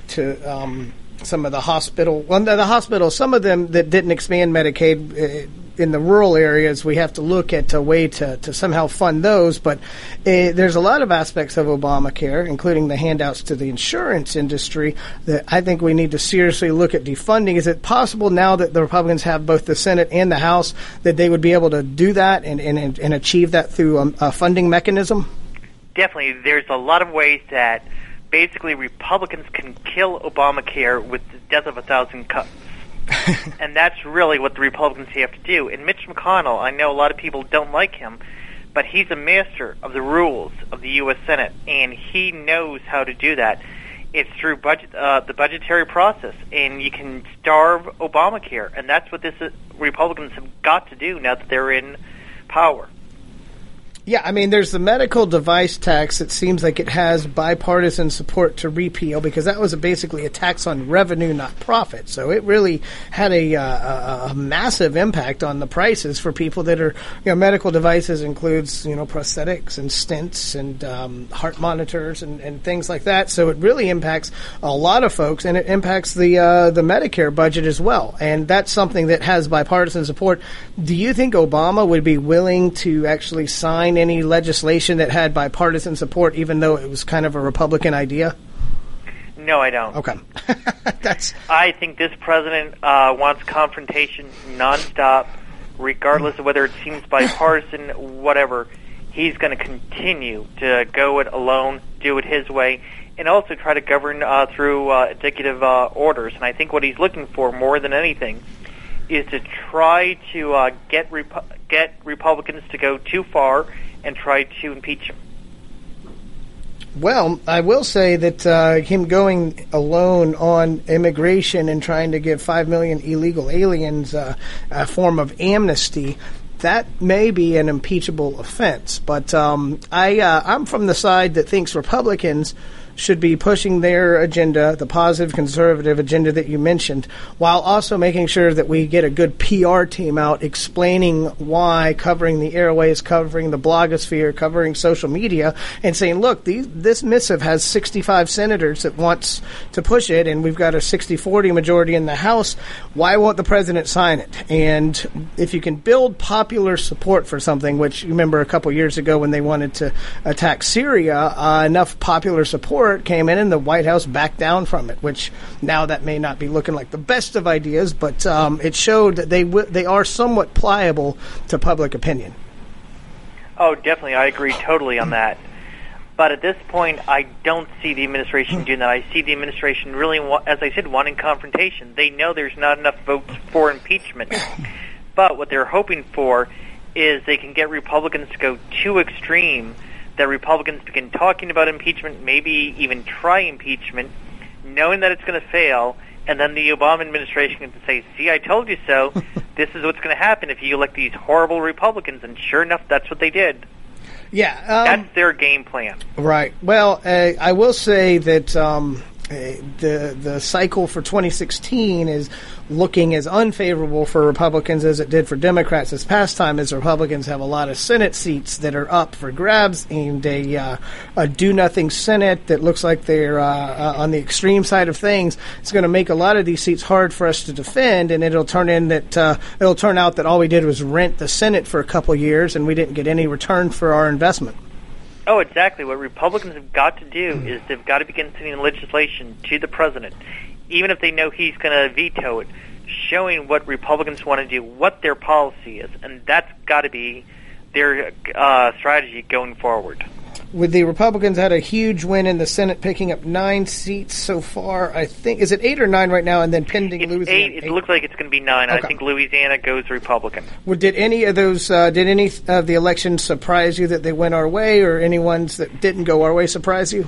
to um, some of the hospital, well, the hospital, some of them that didn't expand Medicaid. Uh, in the rural areas, we have to look at a way to, to somehow fund those. But uh, there's a lot of aspects of Obamacare, including the handouts to the insurance industry, that I think we need to seriously look at defunding. Is it possible now that the Republicans have both the Senate and the House that they would be able to do that and, and, and achieve that through a, a funding mechanism? Definitely. There's a lot of ways that basically Republicans can kill Obamacare with the death of a thousand cuts. And that's really what the Republicans have to do. And Mitch McConnell, I know a lot of people don't like him, but he's a master of the rules of the U S Senate, and he knows how to do that. It's through budget, uh, the budgetary process, and you can starve Obamacare, and that's what this is, Republicans have got to do now that they're in power. Yeah, I mean, there's the medical device tax. It seems like it has bipartisan support to repeal because that was a basically a tax on revenue, not profit. So it really had a, uh, a massive impact on the prices for people that are, you know, medical devices includes, you know, prosthetics and stents and um, heart monitors and, and things like that. So it really impacts a lot of folks, and it impacts the uh, the Medicare budget as well. And that's something that has bipartisan support. Do you think Obama would be willing to actually sign any legislation that had bipartisan support, even though it was kind of a Republican idea? No, I don't. Okay. That's. I think this president uh, wants confrontation nonstop, regardless of whether it seems bipartisan, whatever. He's going to continue to go it alone, do it his way, and also try to govern uh, through uh, executive uh, orders. And I think what he's looking for more than anything is to try to uh, get Rep- get Republicans to go too far and try to impeach him. Well, I will say that uh, him going alone on immigration and trying to give five million illegal aliens uh, a form of amnesty, that may be an impeachable offense. But um, I, uh, I'm from the side that thinks Republicans should be pushing their agenda, the positive conservative agenda that you mentioned, while also making sure that we get a good P R team out explaining why, covering the airways, covering the blogosphere, covering social media, and saying, look, these, this missive has sixty-five senators that wants to push it, and we've got a sixty forty majority in the House. Why won't the president sign it? And if you can build popular support for something, which you remember a couple years ago when they wanted to attack Syria, uh, enough popular support came in and the White House backed down from it, which now that may not be looking like the best of ideas, but um, it showed that they w- they are somewhat pliable to public opinion. Oh, definitely. I agree totally on that. But at this point, I don't see the administration doing that. I see the administration really, as I said, wanting confrontation. They know there's not enough votes for impeachment. But what they're hoping for is they can get Republicans to go too extreme, that Republicans begin talking about impeachment, maybe even try impeachment, knowing that it's going to fail, and then the Obama administration can say, see, I told you so. This is what's going to happen if you elect these horrible Republicans. And sure enough, that's what they did. Yeah. Um, that's their game plan. Right. Well, uh, I will say that um, uh, the the cycle for twenty sixteen is looking as unfavorable for Republicans as it did for Democrats this past time, as Republicans have a lot of Senate seats that are up for grabs, and a, uh, a do-nothing Senate that looks like they're uh, uh, on the extreme side of things. It's going to make a lot of these seats hard for us to defend, and it'll turn in that uh, it'll turn out that all we did was rent the Senate for a couple years, and we didn't get any return for our investment. Oh, exactly. What Republicans have got to do is they've got to begin sending legislation to the president, even if they know he's going to veto it, showing what Republicans want to do, what their policy is, and that's got to be their uh, strategy going forward. With the Republicans had a huge win in the Senate, picking up nine seats so far, I think. Is it eight or nine right now, and then pending it's Louisiana? Eight. It eight. Looks like it's going to be nine. Okay. I think Louisiana goes Republican. Well, did any of those, uh, did any of the elections surprise you that they went our way, or any ones that didn't go our way surprise you?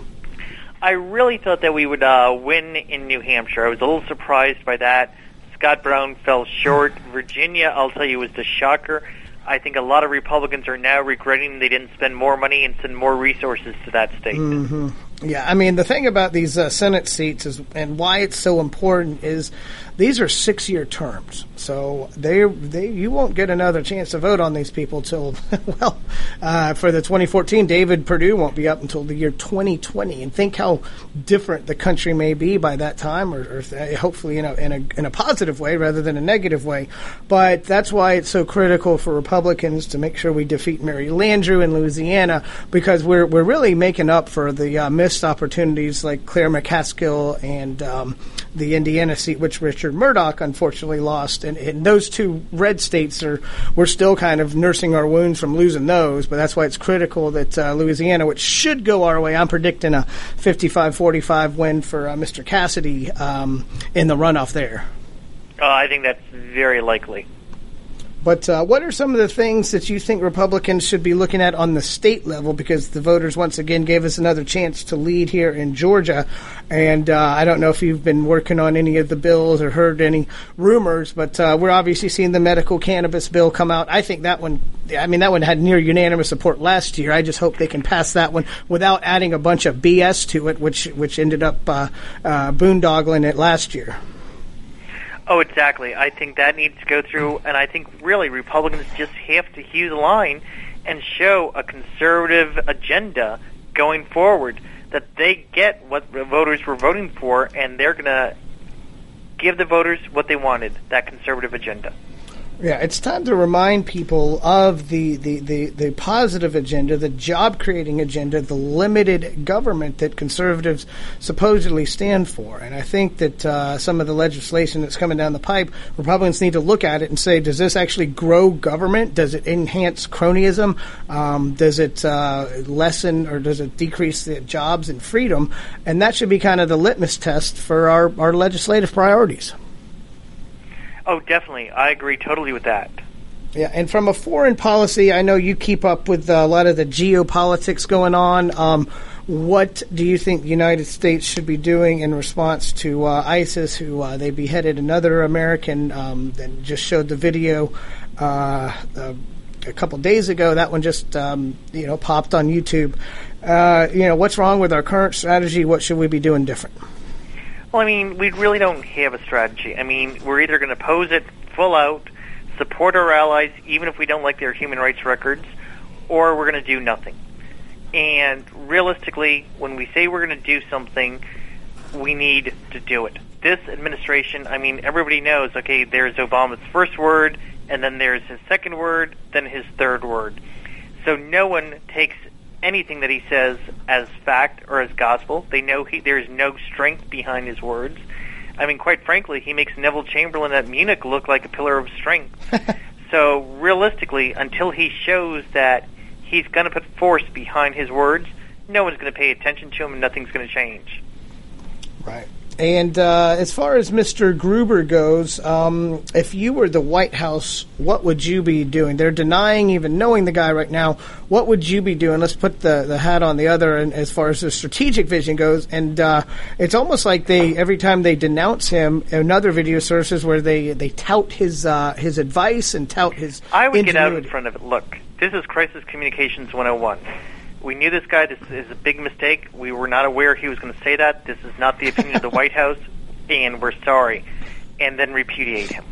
I really thought that we would uh, win in New Hampshire. I was a little surprised by that. Scott Brown fell short. Virginia, I'll tell you, was the shocker. I think a lot of Republicans are now regretting they didn't spend more money and send more resources to that state. Mm-hmm. Yeah, I mean, the thing about these uh, Senate seats is, and why it's so important is these are six-year terms. So they, they, you won't get another chance to vote on these people till, well, uh, for the twenty fourteen, David Perdue won't be up until the year twenty twenty. And think how different the country may be by that time, or, or hopefully in a, in a in a positive way rather than a negative way. But that's why it's so critical for Republicans to make sure we defeat Mary Landrieu in Louisiana, because we're we're really making up for the uh, missed opportunities like Claire McCaskill and um, the Indiana seat, which Richard Murdoch unfortunately lost. And, and those two red states are, we're still kind of nursing our wounds from losing those, but that's why it's critical that uh, Louisiana, which should go our way, I'm predicting a fifty-five forty-five win for uh, Mister Cassidy um, in the runoff there. Uh, I think that's very likely. But uh, what are some of the things that you think Republicans should be looking at on the state level? Because the voters once again gave us another chance to lead here in Georgia. And uh, I don't know if you've been working on any of the bills or heard any rumors, but uh, we're obviously seeing the medical cannabis bill come out. I think that one, I mean, that one had near unanimous support last year. I just hope they can pass that one without adding a bunch of B S to it, which, which ended up uh, uh, boondoggling it last year. Oh, exactly. I think that needs to go through, and I think really Republicans just have to hew the line and show a conservative agenda going forward, that they get what the voters were voting for, and they're going to give the voters what they wanted, that conservative agenda. Yeah, it's time to remind people of the, the, the, the positive agenda, the job-creating agenda, the limited government that conservatives supposedly stand for. And I think that uh, some of the legislation that's coming down the pipe, Republicans need to look at it and say, does this actually grow government? Does it enhance cronyism? Um, does it uh, lessen or does it decrease the jobs and freedom? And that should be kind of the litmus test for our, our legislative priorities. Oh, definitely. I agree totally with that. Yeah, and from a foreign policy, I know you keep up with a lot of the geopolitics going on. Um, what do you think the United States should be doing in response to uh, ISIS, who uh, they beheaded another American um, and just showed the video uh, uh, a couple days ago? That one just um, you know popped on YouTube. Uh, you know, what's wrong with our current strategy? What should we be doing different? Well, I mean, we really don't have a strategy. I mean, we're either going to oppose it full out, support our allies, even if we don't like their human rights records, or we're going to do nothing. And realistically, when we say we're going to do something, we need to do it. This administration, I mean, everybody knows, okay, there's Obama's first word, and then there's his second word, then his third word. So no one takes anything that he says as fact or as gospel. They know he, there's no strength behind his words. I mean, quite frankly, he makes Neville Chamberlain at Munich look like a pillar of strength. So realistically, until he shows that he's going to put force behind his words, no one's going to pay attention to him and nothing's going to change. Right. And uh, as far as Mister Gruber goes, um, if you were the White House, what would you be doing? They're denying even knowing the guy right now. What would you be doing? Let's put the, the hat on the other end as far as the strategic vision goes. And uh, it's almost like they every time they denounce him, another video sources where they, they tout his uh, his advice and tout his I would ingenuity. Get out in front of it. Look, this is Crisis Communications one oh one. We knew this guy. This is a big mistake. We were not aware he was going to say that. This is not the opinion of the White House, and we're sorry. And then repudiate him.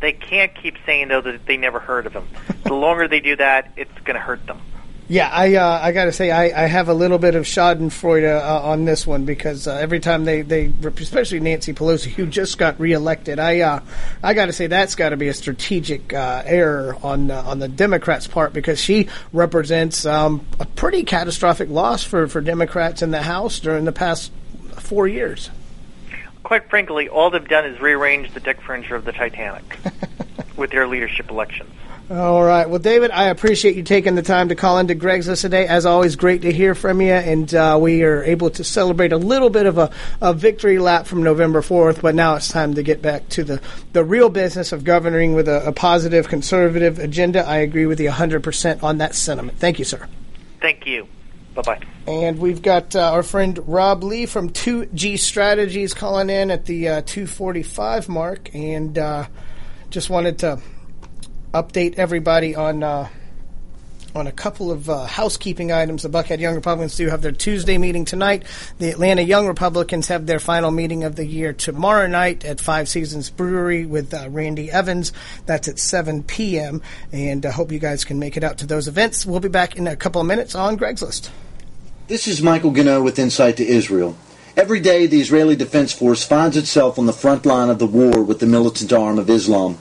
They can't keep saying, though, that they never heard of him. The longer they do that, it's going to hurt them. Yeah, I uh, I got to say, I, I have a little bit of schadenfreude uh, on this one because uh, every time they, they, especially Nancy Pelosi, who just got reelected, I uh, I got to say that's got to be a strategic uh, error on uh, on the Democrats' part because she represents um, a pretty catastrophic loss for, for Democrats in the House during the past four years. Quite frankly, all they've done is rearrange the deck furniture of the Titanic with their leadership elections. All right. Well, David, I appreciate you taking the time to call into Greg's List today. As always, great to hear from you, and uh, we are able to celebrate a little bit of a, a victory lap from November fourth, but now it's time to get back to the, the real business of governing with a, a positive conservative agenda. I agree with you one hundred percent on that sentiment. Thank you, sir. Thank you. Bye-bye. And we've got uh, our friend Rob Lee from two G Strategies calling in at the uh, two forty-five mark, and uh, just wanted to update everybody on uh, on a couple of uh, housekeeping items. The Buckhead Young Republicans do have their Tuesday meeting tonight. The Atlanta Young Republicans have their final meeting of the year tomorrow night at Five Seasons Brewery with uh, Randy Evans. That's at seven p.m. And I uh, hope you guys can make it out to those events. We'll be back in a couple of minutes on Greg's List. This is Michael Gano with Insight to Israel. Every day the Israeli Defense Force finds itself on the front line of the war with the militant arm of Islam.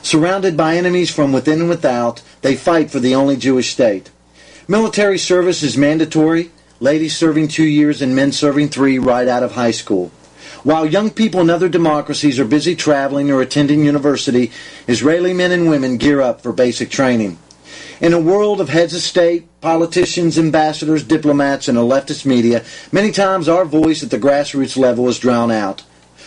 Surrounded by enemies from within and without, they fight for the only Jewish state. Military service is mandatory, ladies serving two years and men serving three right out of high school. While young people in other democracies are busy traveling or attending university, Israeli men and women gear up for basic training. In a world of heads of state, politicians, ambassadors, diplomats, and a leftist media, many times our voice at the grassroots level is drowned out.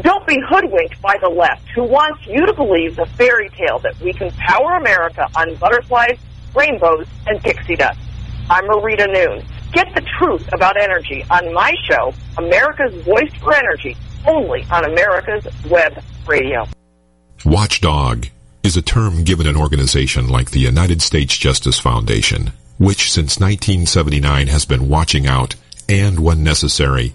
Don't be hoodwinked by the left, who wants you to believe the fairy tale that we can power America on butterflies, rainbows, and pixie dust. I'm Marita Noon. Get the truth about energy on my show, America's Voice for Energy, only on America's Web Radio. Watchdog is a term given an organization like the United States Justice Foundation, which since nineteen seventy-nine has been watching out and, when necessary,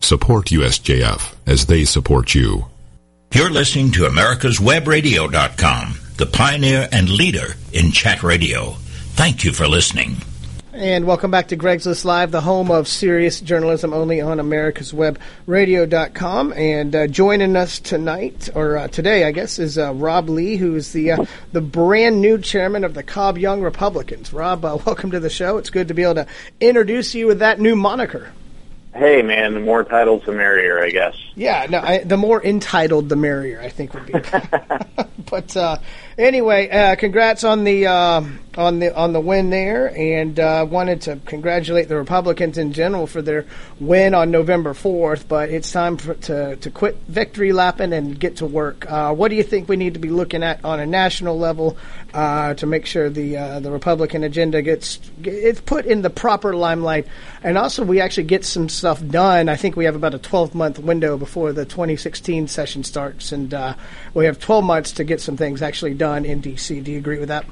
Support U S J F as they support you. You're listening to americas web radio dot com, the pioneer and leader in chat radio. Thank you for listening. And welcome back to Greg's List Live, the home of serious journalism only on americas web radio dot com. And uh, joining us tonight, or uh, today, I guess, is uh, Rob Lee, who is the uh, the brand new chairman of the Cobb Young Republicans. Rob, uh, welcome to the show. It's good to be able to introduce you with that new moniker. Hey, man, the more titles, the merrier, I guess. Yeah, no, I, the more entitled, the merrier, I think would be. But uh, anyway, uh, congrats on the uh, on the on the win there, and uh, wanted to congratulate the Republicans in general for their win on November fourth. But it's time for, to to quit victory lapping and get to work. Uh, what do you think we need to be looking at on a national level uh, to make sure the uh, the Republican agenda gets it's put in the proper limelight, and also we actually get some stuff done? I think we have about a twelve month window before the twenty sixteen session starts, and uh, we have twelve months to get some things actually done in D C. Do you agree with that?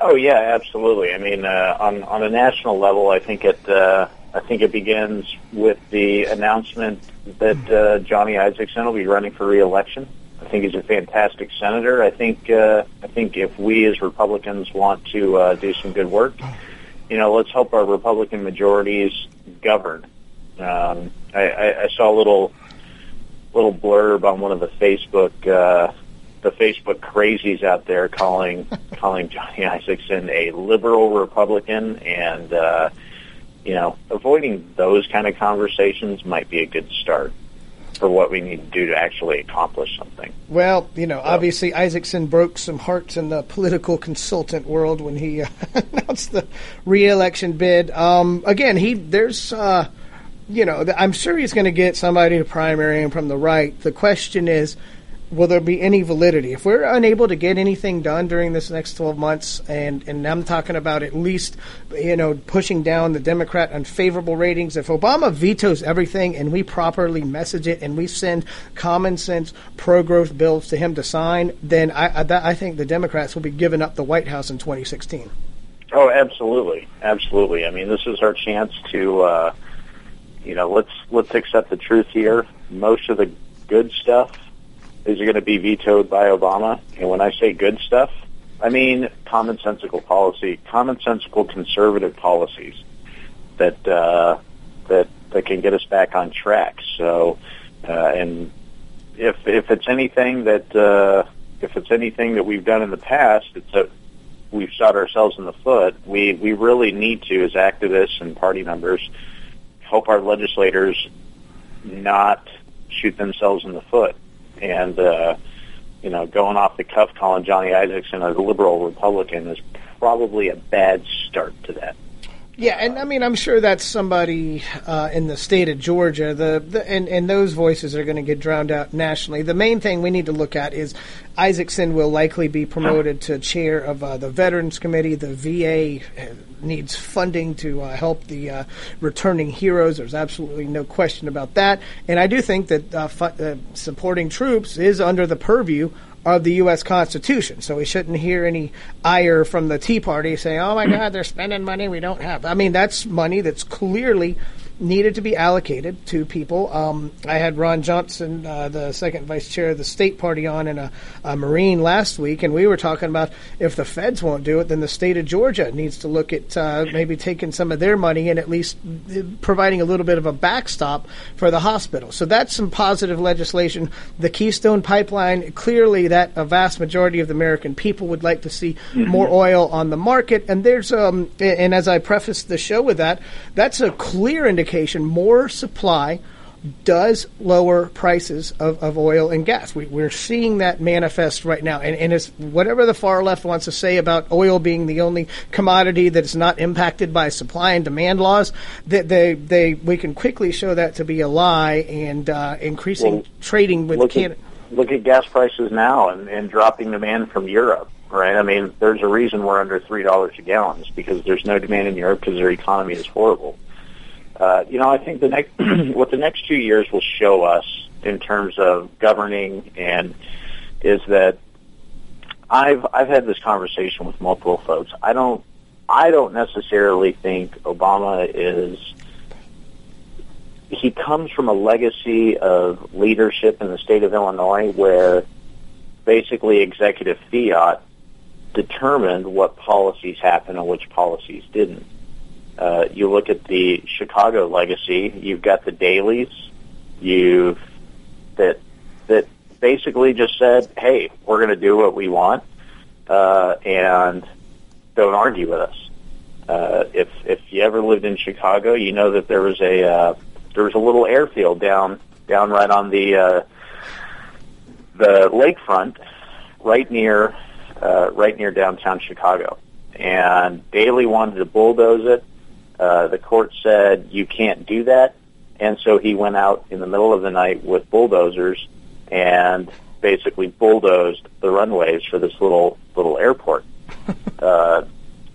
Oh yeah, absolutely. I mean, uh, on on a national level, I think it uh, I think it begins with the announcement that uh, Johnny Isakson will be running for re-election. I think he's a fantastic senator. I think uh, I think if we as Republicans want to uh, do some good work, you know, let's help our Republican majorities govern. Um, I, I, I saw a little little blurb on one of the Facebook uh, the Facebook crazies out there calling calling Johnny Isakson a liberal Republican, and uh, you know, avoiding those kind of conversations might be a good start for what we need to do to actually accomplish something. Well, you know, so. Obviously Isakson broke some hearts in the political consultant world when he uh, announced the re-election bid. Um, again, he there's. Uh, You know, I'm sure he's going to get somebody to primary him from the right. The question is, will there be any validity? If we're unable to get anything done during this next twelve months, and, and I'm talking about at least, you know, pushing down the Democrat unfavorable ratings, if Obama vetoes everything and we properly message it and we send common sense pro-growth bills to him to sign, then I, I, I think the Democrats will be giving up the White House in twenty sixteen. Oh, absolutely. Absolutely. I mean, this is our chance to... Uh You know, let's let's accept the truth here. Most of the good stuff is going to be vetoed by Obama. And when I say good stuff, I mean commonsensical policy, commonsensical conservative policies that uh, that that can get us back on track. So, uh, and if if it's anything that uh, if it's anything that we've done in the past, it's that we've shot ourselves in the foot. We we really need to, as activists and party members, hope our legislators not shoot themselves in the foot. And, uh, you know, going off the cuff, calling Johnny Isakson a liberal Republican is probably a bad start to that. Yeah, and I mean, I'm sure that's somebody uh, in the state of Georgia, the, the and, and those voices are going to get drowned out nationally. The main thing we need to look at is Isakson will likely be promoted to chair of uh, the Veterans Committee. The V A needs funding to uh, help the uh, returning heroes. There's absolutely no question about that. And I do think that uh, fu- uh, supporting troops is under the purview of the U S Constitution. So we shouldn't hear any ire from the Tea Party saying, oh, my God, they're spending money we don't have. I mean, that's money that's clearly needed to be allocated to people. Um, I had Ron Johnson, uh, the second vice chair of the state party, on in a, a Marine last week, and we were talking about if the feds won't do it, then the state of Georgia needs to look at uh, maybe taking some of their money and at least providing a little bit of a backstop for the hospital. So that's some positive legislation. The Keystone Pipeline, clearly that a vast majority of the American people would like to see more oil on the market. And there's, um, and as I prefaced the show with that, that's a clear indication more supply does lower prices of, of oil and gas. We, we're seeing that manifest right now. And, and it's whatever the far left wants to say about oil being the only commodity that's not impacted by supply and demand laws, that they, they, they we can quickly show that to be a lie. And uh, increasing well, trading with look Canada. At, look at gas prices now and, and dropping demand from Europe, right? I mean, there's a reason we're under three dollars a gallon. It's because there's no demand in Europe because their economy is horrible. Uh, you know, I think the next, what the next two years will show us in terms of governing and is that I've I've had this conversation with multiple folks. I don't I don't necessarily think Obama is. He comes from a legacy of leadership in the state of Illinois, where basically executive fiat determined what policies happened and which policies didn't. Uh, you look at the Chicago legacy. You've got the dailies. You've that that basically just said, "Hey, we're going to do what we want, uh, and don't argue with us." Uh, if if you ever lived in Chicago, you know that there was a uh, there was a little airfield down down right on the uh, the lakefront, right near uh, right near downtown Chicago, and Daley wanted to bulldoze it. Uh, the court said, you can't do that, and so he went out in the middle of the night with bulldozers and basically bulldozed the runways for this little little airport. uh,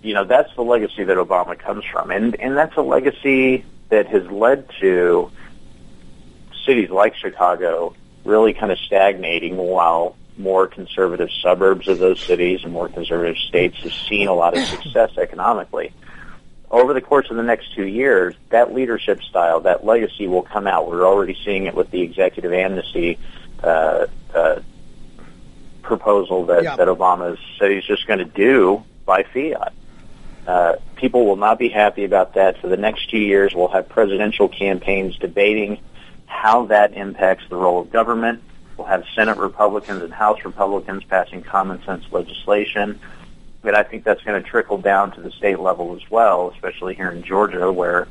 you know, that's the legacy that Obama comes from, and, and that's a legacy that has led to cities like Chicago really kind of stagnating while more conservative suburbs of those cities and more conservative states have seen a lot of success economically. Over the course of the next two years, that leadership style, that legacy will come out. We're already seeing it with the executive amnesty uh, uh, proposal that, yeah. that Obama said he's just going to do by fiat. Uh, people will not be happy about that. For the next two years, we'll have presidential campaigns debating how that impacts the role of government. We'll have Senate Republicans and House Republicans passing common sense legislation. But I think that's going to trickle down to the state level as well, especially here in Georgia, where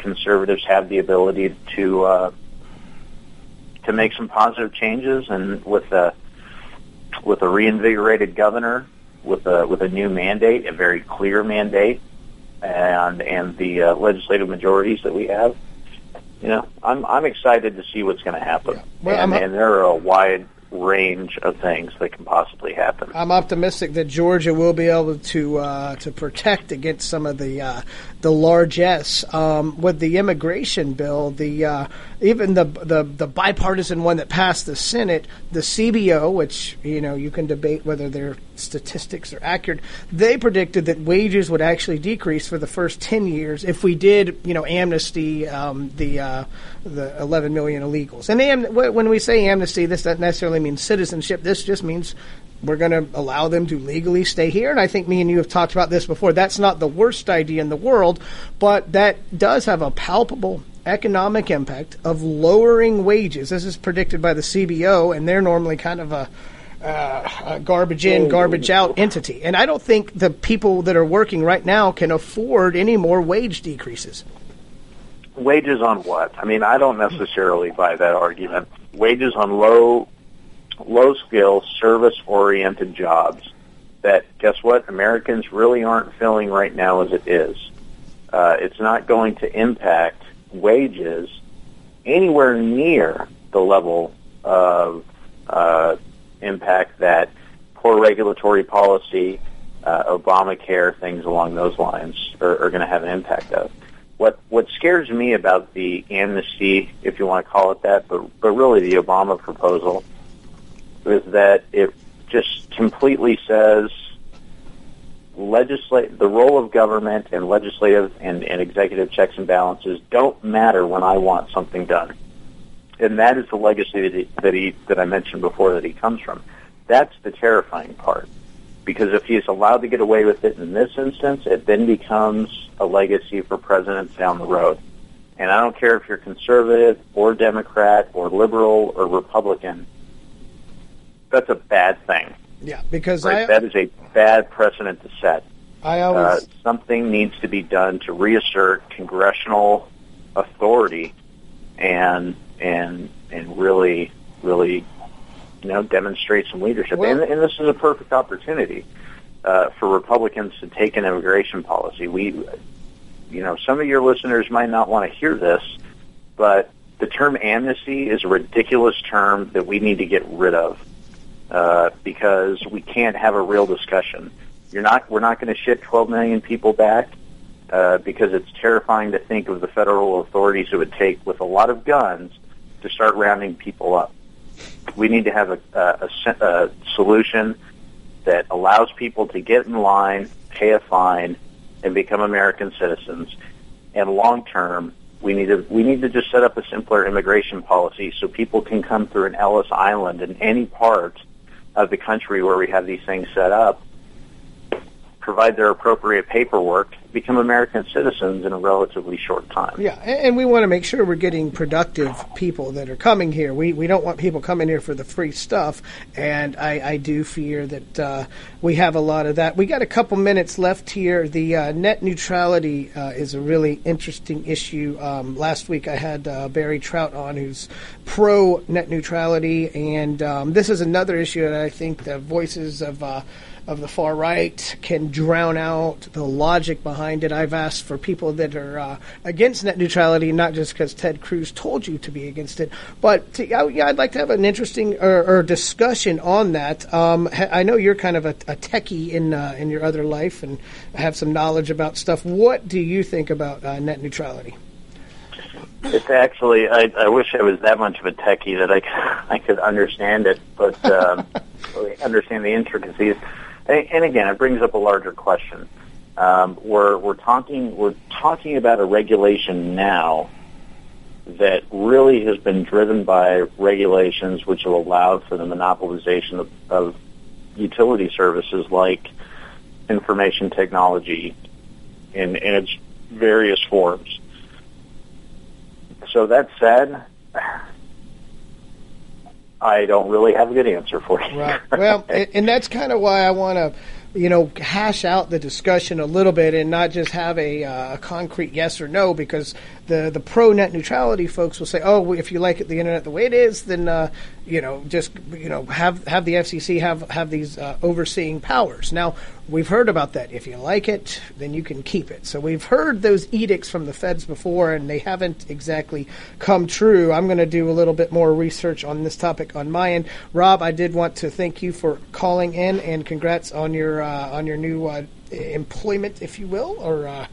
conservatives have the ability to uh, to make some positive changes. And with a with a reinvigorated governor, with a with a new mandate, a very clear mandate, and and the uh, legislative majorities that we have, you know, I'm I'm excited to see what's going to happen. Yeah. Well, and, and there are a wide range of things that can possibly happen. I'm optimistic that Georgia will be able to uh, to protect against some of the uh, the largesse um, with the immigration bill. The uh, even the, the the bipartisan one that passed the Senate, the C B O, which you know you can debate whether their statistics are accurate. They predicted that wages would actually decrease for the first ten years if we did you know amnesty um, the uh, the eleven million illegals. And am- when we say amnesty, this doesn't necessarily means citizenship. This just means we're going to allow them to legally stay here. And I think me and you have talked about this before. That's not the worst idea in the world, but that does have a palpable economic impact of lowering wages. This is predicted by the C B O, and they're normally kind of a, uh, a garbage in, garbage out entity. And I don't think the people that are working right now can afford any more wage decreases. Wages on what? I mean, I don't necessarily buy that argument. Wages on low low-skill, service-oriented jobs that, guess what, Americans really aren't filling right now as it is. Uh, it's not going to impact wages anywhere near the level of uh, impact that poor regulatory policy, uh, Obamacare, things along those lines are, are going to have an impact of. What what scares me about the amnesty, if you want to call it that, but, but really the Obama proposal, is that it just completely says legislate the role of government and legislative and, and executive checks and balances don't matter when I want something done. And that is the legacy that he, that he that I mentioned before that he comes from. That's the terrifying part, because if he's allowed to get away with it in this instance, it then becomes a legacy for presidents down the road. And I don't care if you're conservative or Democrat or liberal or Republican. That's a bad thing. Yeah, because right? I, that is a bad precedent to set. I always uh, something needs to be done to reassert congressional authority and and and really really you know demonstrate some leadership. Well, and, and this is a perfect opportunity uh, for Republicans to take an immigration policy. We, you know, some of your listeners might not want to hear this, but the term amnesty is a ridiculous term that we need to get rid of. Uh, because we can't have a real discussion. You're not. We're not going to ship twelve million people back uh, because it's terrifying to think of the federal authorities it would take with a lot of guns to start rounding people up. We need to have a, a, a, a solution that allows people to get in line, pay a fine, and become American citizens. And long term, we need to we need to just set up a simpler immigration policy so people can come through an Ellis Island in any part of the country where we have these things set up, provide their appropriate paperwork, become American citizens in a relatively short time. Yeah, and we want to make sure we're getting productive people that are coming here. We we don't want people coming here for the free stuff, and I, I do fear that uh, we have a lot of that. We got a couple minutes left here. The uh, net neutrality uh, is a really interesting issue. Um, last week I had uh, Barry Trout on, who's pro net neutrality, and um, this is another issue that I think the voices of uh, of the far right can drown out the logic behind it. I've asked for people that are uh, against net neutrality, not just because Ted Cruz told you to be against it, but to, I, yeah, I'd like to have an interesting or, or discussion on that. Um, I know you're kind of a, a techie in uh, in your other life and have some knowledge about stuff. What do you think about uh, net neutrality? It's actually, I, I wish I was that much of a techie that I could, I could understand it, but um, understand the intricacies. And again, it brings up a larger question. Um, we're we're talking we're talking about a regulation now that really has been driven by regulations which have allowed for the monopolization of, of utility services like information technology in, in its various forms. So that said, I don't really have a good answer for you. Right. Well, and that's kind of why I want to, you know, hash out the discussion a little bit and not just have a, uh, a concrete yes or no, because the, the pro-net neutrality folks will say, oh, if you like it, the internet the way it is, then, uh, you know, just, you know, have have the F C C have, have these uh, overseeing powers. Now, we've heard about that. If you like it, then you can keep it. So we've heard those edicts from the feds before, and they haven't exactly come true. I'm going to do a little bit more research on this topic on my end. Rob, I did want to thank you for calling in, and congrats on your uh, on your new uh, employment, if you will, or uh,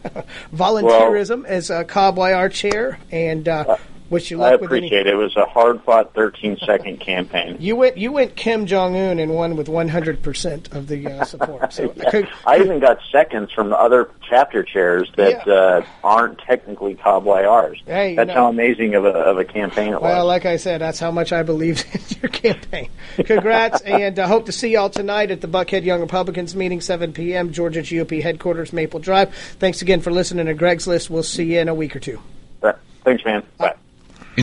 volunteerism well, as uh, Cobwire chair. And uh, wish you luck. I appreciate with it. It was a hard-fought thirteen-second campaign. You went, you went Kim Jong Un and won with one hundred percent of the uh, support. So yeah. I, could, I even got seconds from the other chapter chairs that yeah. uh, aren't technically Cobwires. Hey, that's know, how amazing of a of a campaign it well, was. Well, like I said, that's how much I believed in your campaign. Congrats, and I uh, hope to see y'all tonight at the Buckhead Young Republicans meeting, seven p.m. Georgia G O P headquarters, Maple Drive. Thanks again for listening to Greg's List. We'll see you in a week or two. Thanks, man. Bye.